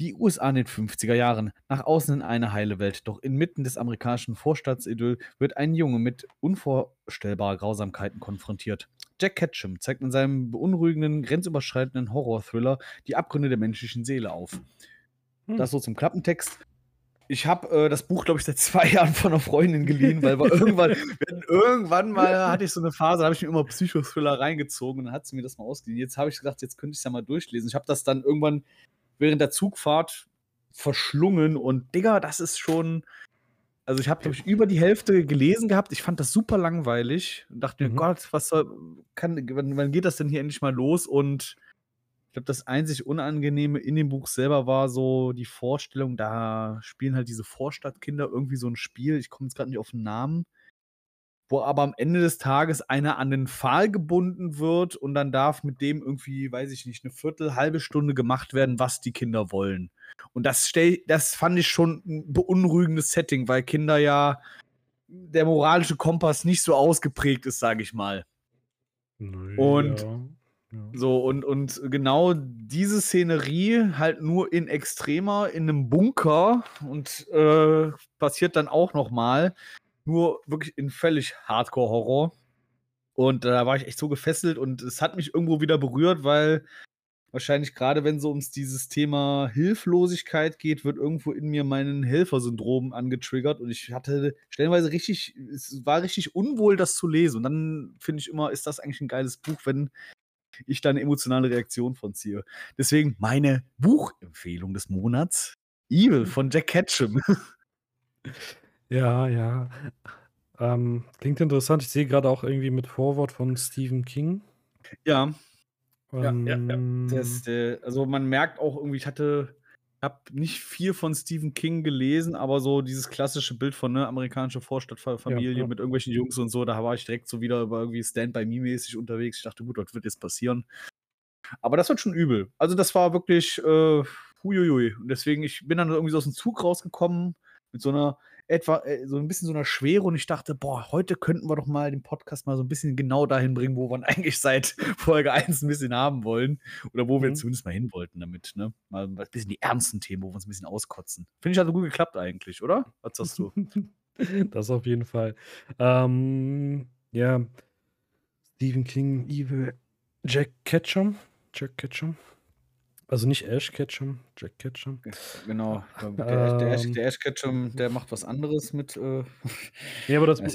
Die U S A in den fünfziger Jahren, nach außen in eine heile Welt, doch inmitten des amerikanischen Vorstadtsidyll wird ein Junge mit unvorstellbaren Grausamkeiten konfrontiert. Jack Ketchum zeigt in seinem beunruhigenden, grenzüberschreitenden Horror-Thriller die Abgründe der menschlichen Seele auf. Hm. Das so zum Klappentext. Ich habe äh, das Buch, glaube ich, seit zwei Jahren von einer Freundin geliehen, weil wir irgendwann, wenn, irgendwann mal hatte ich so eine Phase, da habe ich mir immer Psychothriller reingezogen und dann hat sie mir das mal ausgeliehen. Jetzt habe ich gedacht, jetzt könnte ich es ja mal durchlesen. Ich habe das dann irgendwann während der Zugfahrt verschlungen und Digga, das ist schon, also ich habe, glaube ich, über die Hälfte gelesen gehabt, ich fand das super langweilig und dachte mir, mhm. Gott, was soll, kann, wann, wann geht das denn hier endlich mal los? Und ich glaube, das einzig Unangenehme in dem Buch selber war so die Vorstellung, da spielen halt diese Vorstadtkinder irgendwie so ein Spiel, ich komme jetzt gerade nicht auf den Namen, wo aber am Ende des Tages einer an den Pfahl gebunden wird und dann darf mit dem irgendwie, weiß ich nicht, eine Viertel, halbe Stunde gemacht werden, was die Kinder wollen. Und das, stell, das fand ich schon ein beunruhigendes Setting, weil Kinder ja der moralische Kompass nicht so ausgeprägt ist, sage ich mal. Naja. Und so, und, und genau diese Szenerie halt nur in extremer, in einem Bunker und äh, passiert dann auch nochmal. Nur wirklich in völlig Hardcore-Horror. Und da war ich echt so gefesselt und es hat mich irgendwo wieder berührt, weil wahrscheinlich gerade, wenn es so um dieses Thema Hilflosigkeit geht, wird irgendwo in mir mein Helfersyndrom angetriggert und ich hatte stellenweise richtig, es war richtig unwohl, das zu lesen. Und dann finde ich immer, ist das eigentlich ein geiles Buch, wenn ich da eine emotionale Reaktion von ziehe. Deswegen meine Buchempfehlung des Monats, Evil von Jack Ketchum. Ja, ja. Ähm, klingt interessant. Ich sehe gerade auch irgendwie mit Vorwort von Stephen King. Ja. Ähm, ja, ja, ja. Das, äh, also man merkt auch irgendwie, ich hatte, habe nicht viel von Stephen King gelesen, aber so dieses klassische Bild von ne, amerikanische Vorstadtfamilie ja, ja. mit irgendwelchen Jungs und so, da war ich direkt so wieder über irgendwie Stand-by-Me-mäßig unterwegs. Ich dachte, gut, was wird jetzt passieren? Aber das wird schon übel. Also das war wirklich äh, huiuiui. Und deswegen, ich bin dann irgendwie so aus dem Zug rausgekommen mit so einer etwa so ein bisschen so einer Schwere und ich dachte, boah, heute könnten wir doch mal den Podcast mal so ein bisschen genau dahin bringen, wo wir eigentlich seit Folge eins ein bisschen haben wollen oder wo mhm. wir zumindest mal hin wollten damit, ne? Mal ein bisschen die ernsten Themen, wo wir uns ein bisschen auskotzen. Finde ich also gut geklappt eigentlich, oder? Was sagst du? Das auf jeden Fall. Ähm, ja. Stephen King, Evil, Jack Ketchum. Jack Ketchum. Also nicht Ash Ketchum, Jack Ketchum. Genau, der, ähm, der, Ash, der Ash Ketchum, der macht was anderes mit... Äh ja, aber das... Es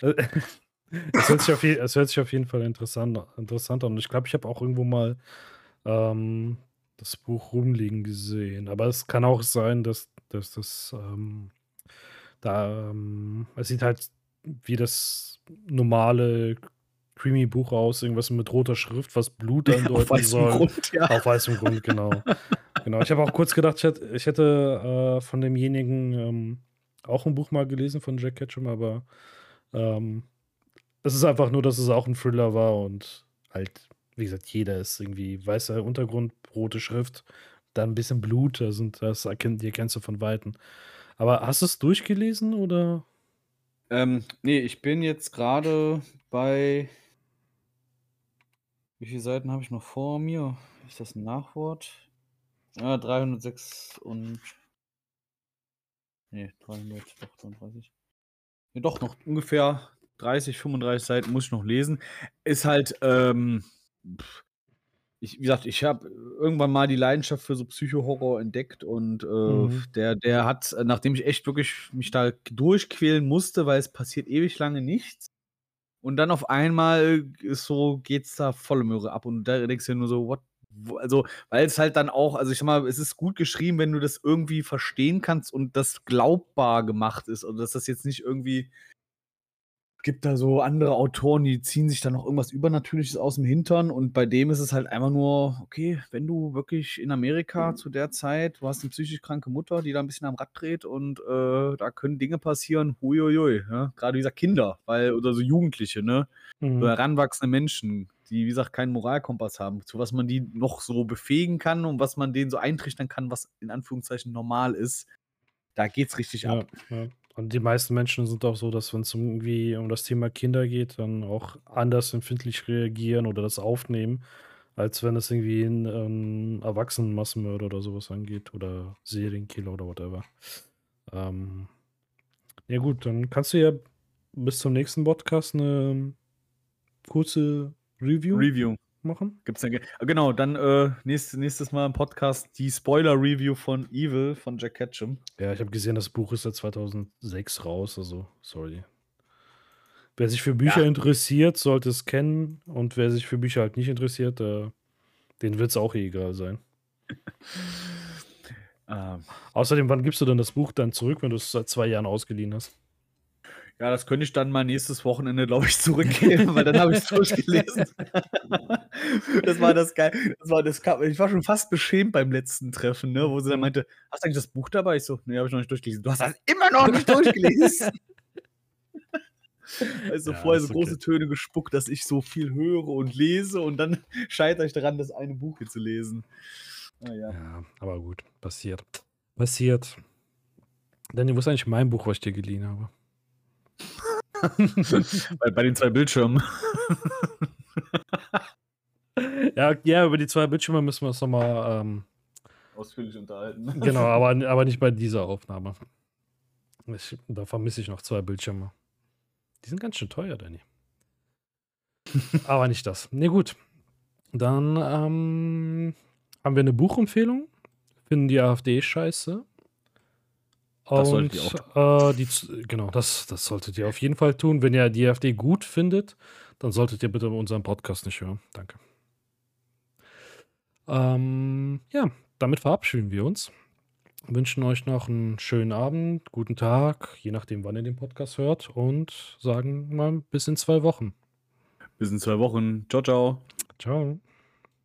hört sich auf, es hört sich auf jeden Fall interessant, interessant an. Und ich glaube, ich habe auch irgendwo mal ähm, das Buch rumliegen gesehen. Aber es kann auch sein, dass, dass das... Ähm, da, ähm, es sieht halt wie das normale... Creamy-Buch aus, irgendwas mit roter Schrift, was Blut andeuten ja, soll. Grund, ja. Auf weißem Grund, genau. Genau. Ich habe auch kurz gedacht, ich hätte, ich hätte äh, von demjenigen ähm, auch ein Buch mal gelesen von Jack Ketchum, aber ähm, es ist einfach nur, dass es auch ein Thriller war und halt, wie gesagt, jeder ist irgendwie weißer Untergrund, rote Schrift, dann ein bisschen Blut, das, sind, das erkennt, die erkennst du von Weitem. Aber hast du es durchgelesen oder? Ähm, nee, ich bin jetzt gerade bei. Wie viele Seiten habe ich noch vor mir? Ist das ein Nachwort? Ah, dreihundertsechs und... Nee, dreihundertdreiunddreißig. Nee, doch, noch ungefähr dreißig, fünfunddreißig Seiten muss ich noch lesen. Ist halt, ähm... Ich, wie gesagt, ich habe irgendwann mal die Leidenschaft für so Psycho-Horror entdeckt und äh, mhm. der, der hat, nachdem ich echt wirklich mich da durchquälen musste, weil es passiert ewig lange nichts. Und dann auf einmal ist so, geht's da volle Möhre ab und da denkst du dir nur so, what? Also, weil es halt dann auch, also ich sag mal, es ist gut geschrieben, wenn du das irgendwie verstehen kannst und das glaubbar gemacht ist und dass das jetzt nicht irgendwie gibt da so andere Autoren, die ziehen sich da noch irgendwas Übernatürliches aus dem Hintern und bei dem ist es halt einfach nur, okay, wenn du wirklich in Amerika mhm. zu der Zeit, du hast eine psychisch kranke Mutter, die da ein bisschen am Rad dreht und äh, da können Dinge passieren, huiuiui, ja? Gerade wie gesagt Kinder, weil oder so Jugendliche, ne, mhm. so heranwachsende Menschen, die wie gesagt keinen Moralkompass haben, zu was man die noch so befähigen kann und was man denen so eintrichtern kann, was in Anführungszeichen normal ist, da geht's richtig ja, ab. Ja. Und die meisten Menschen sind auch so, dass wenn es irgendwie um das Thema Kinder geht, dann auch anders empfindlich reagieren oder das aufnehmen, als wenn es irgendwie einen ähm, Erwachsenenmassenmörder oder sowas angeht oder Serienkiller oder whatever. Ähm, ja gut, dann kannst du ja bis zum nächsten Podcast eine kurze Review, Review. machen. Gibt's ja, genau, dann äh, nächstes, nächstes Mal im Podcast die Spoiler-Review von Evil von Jack Ketchum. Ja, ich habe gesehen, das Buch ist seit zweitausendsechs raus, also sorry. Wer sich für Bücher ja. interessiert, sollte es kennen. Und wer sich für Bücher halt nicht interessiert, äh, denen wird es auch eh egal sein. ähm. Außerdem, wann gibst du denn das Buch dann zurück, wenn du es seit zwei Jahren ausgeliehen hast? Ja, das könnte ich dann mal nächstes Wochenende, glaube ich, zurückgeben, weil dann habe ich es durchgelesen. Das war das geil. Das war das, ich war schon fast beschämt beim letzten Treffen, ne, wo sie dann meinte, hast du eigentlich das Buch dabei? Ich so, nee, habe ich noch nicht durchgelesen. Du hast das immer noch nicht durchgelesen. Also ja, vorher so okay. große Töne gespuckt, dass ich so viel höre und lese und dann scheitere ich daran, das eine Buch hier zu lesen. Ah, ja. ja, aber gut, passiert. Passiert. Danny, wo ist eigentlich mein Buch, was ich dir geliehen habe? bei, bei den zwei Bildschirmen. ja, ja, über die zwei Bildschirme müssen wir uns nochmal ähm, ausführlich unterhalten. Genau, aber, aber nicht bei dieser Aufnahme. Ich, da vermisse ich noch zwei Bildschirme. Die sind ganz schön teuer, Danny. Aber nicht das. Ne, gut. Dann ähm, haben wir eine Buchempfehlung. Finden die AfD scheiße. Und, das solltet ihr auch äh, die, genau, das, das solltet ihr auf jeden Fall tun. Wenn ihr die AfD gut findet, dann solltet ihr bitte unseren Podcast nicht hören. Danke. Ähm, ja, damit verabschieden wir uns. Wünschen euch noch einen schönen Abend, guten Tag, je nachdem, wann ihr den Podcast hört, und sagen mal bis in zwei Wochen. Bis in zwei Wochen. Ciao, ciao. Ciao.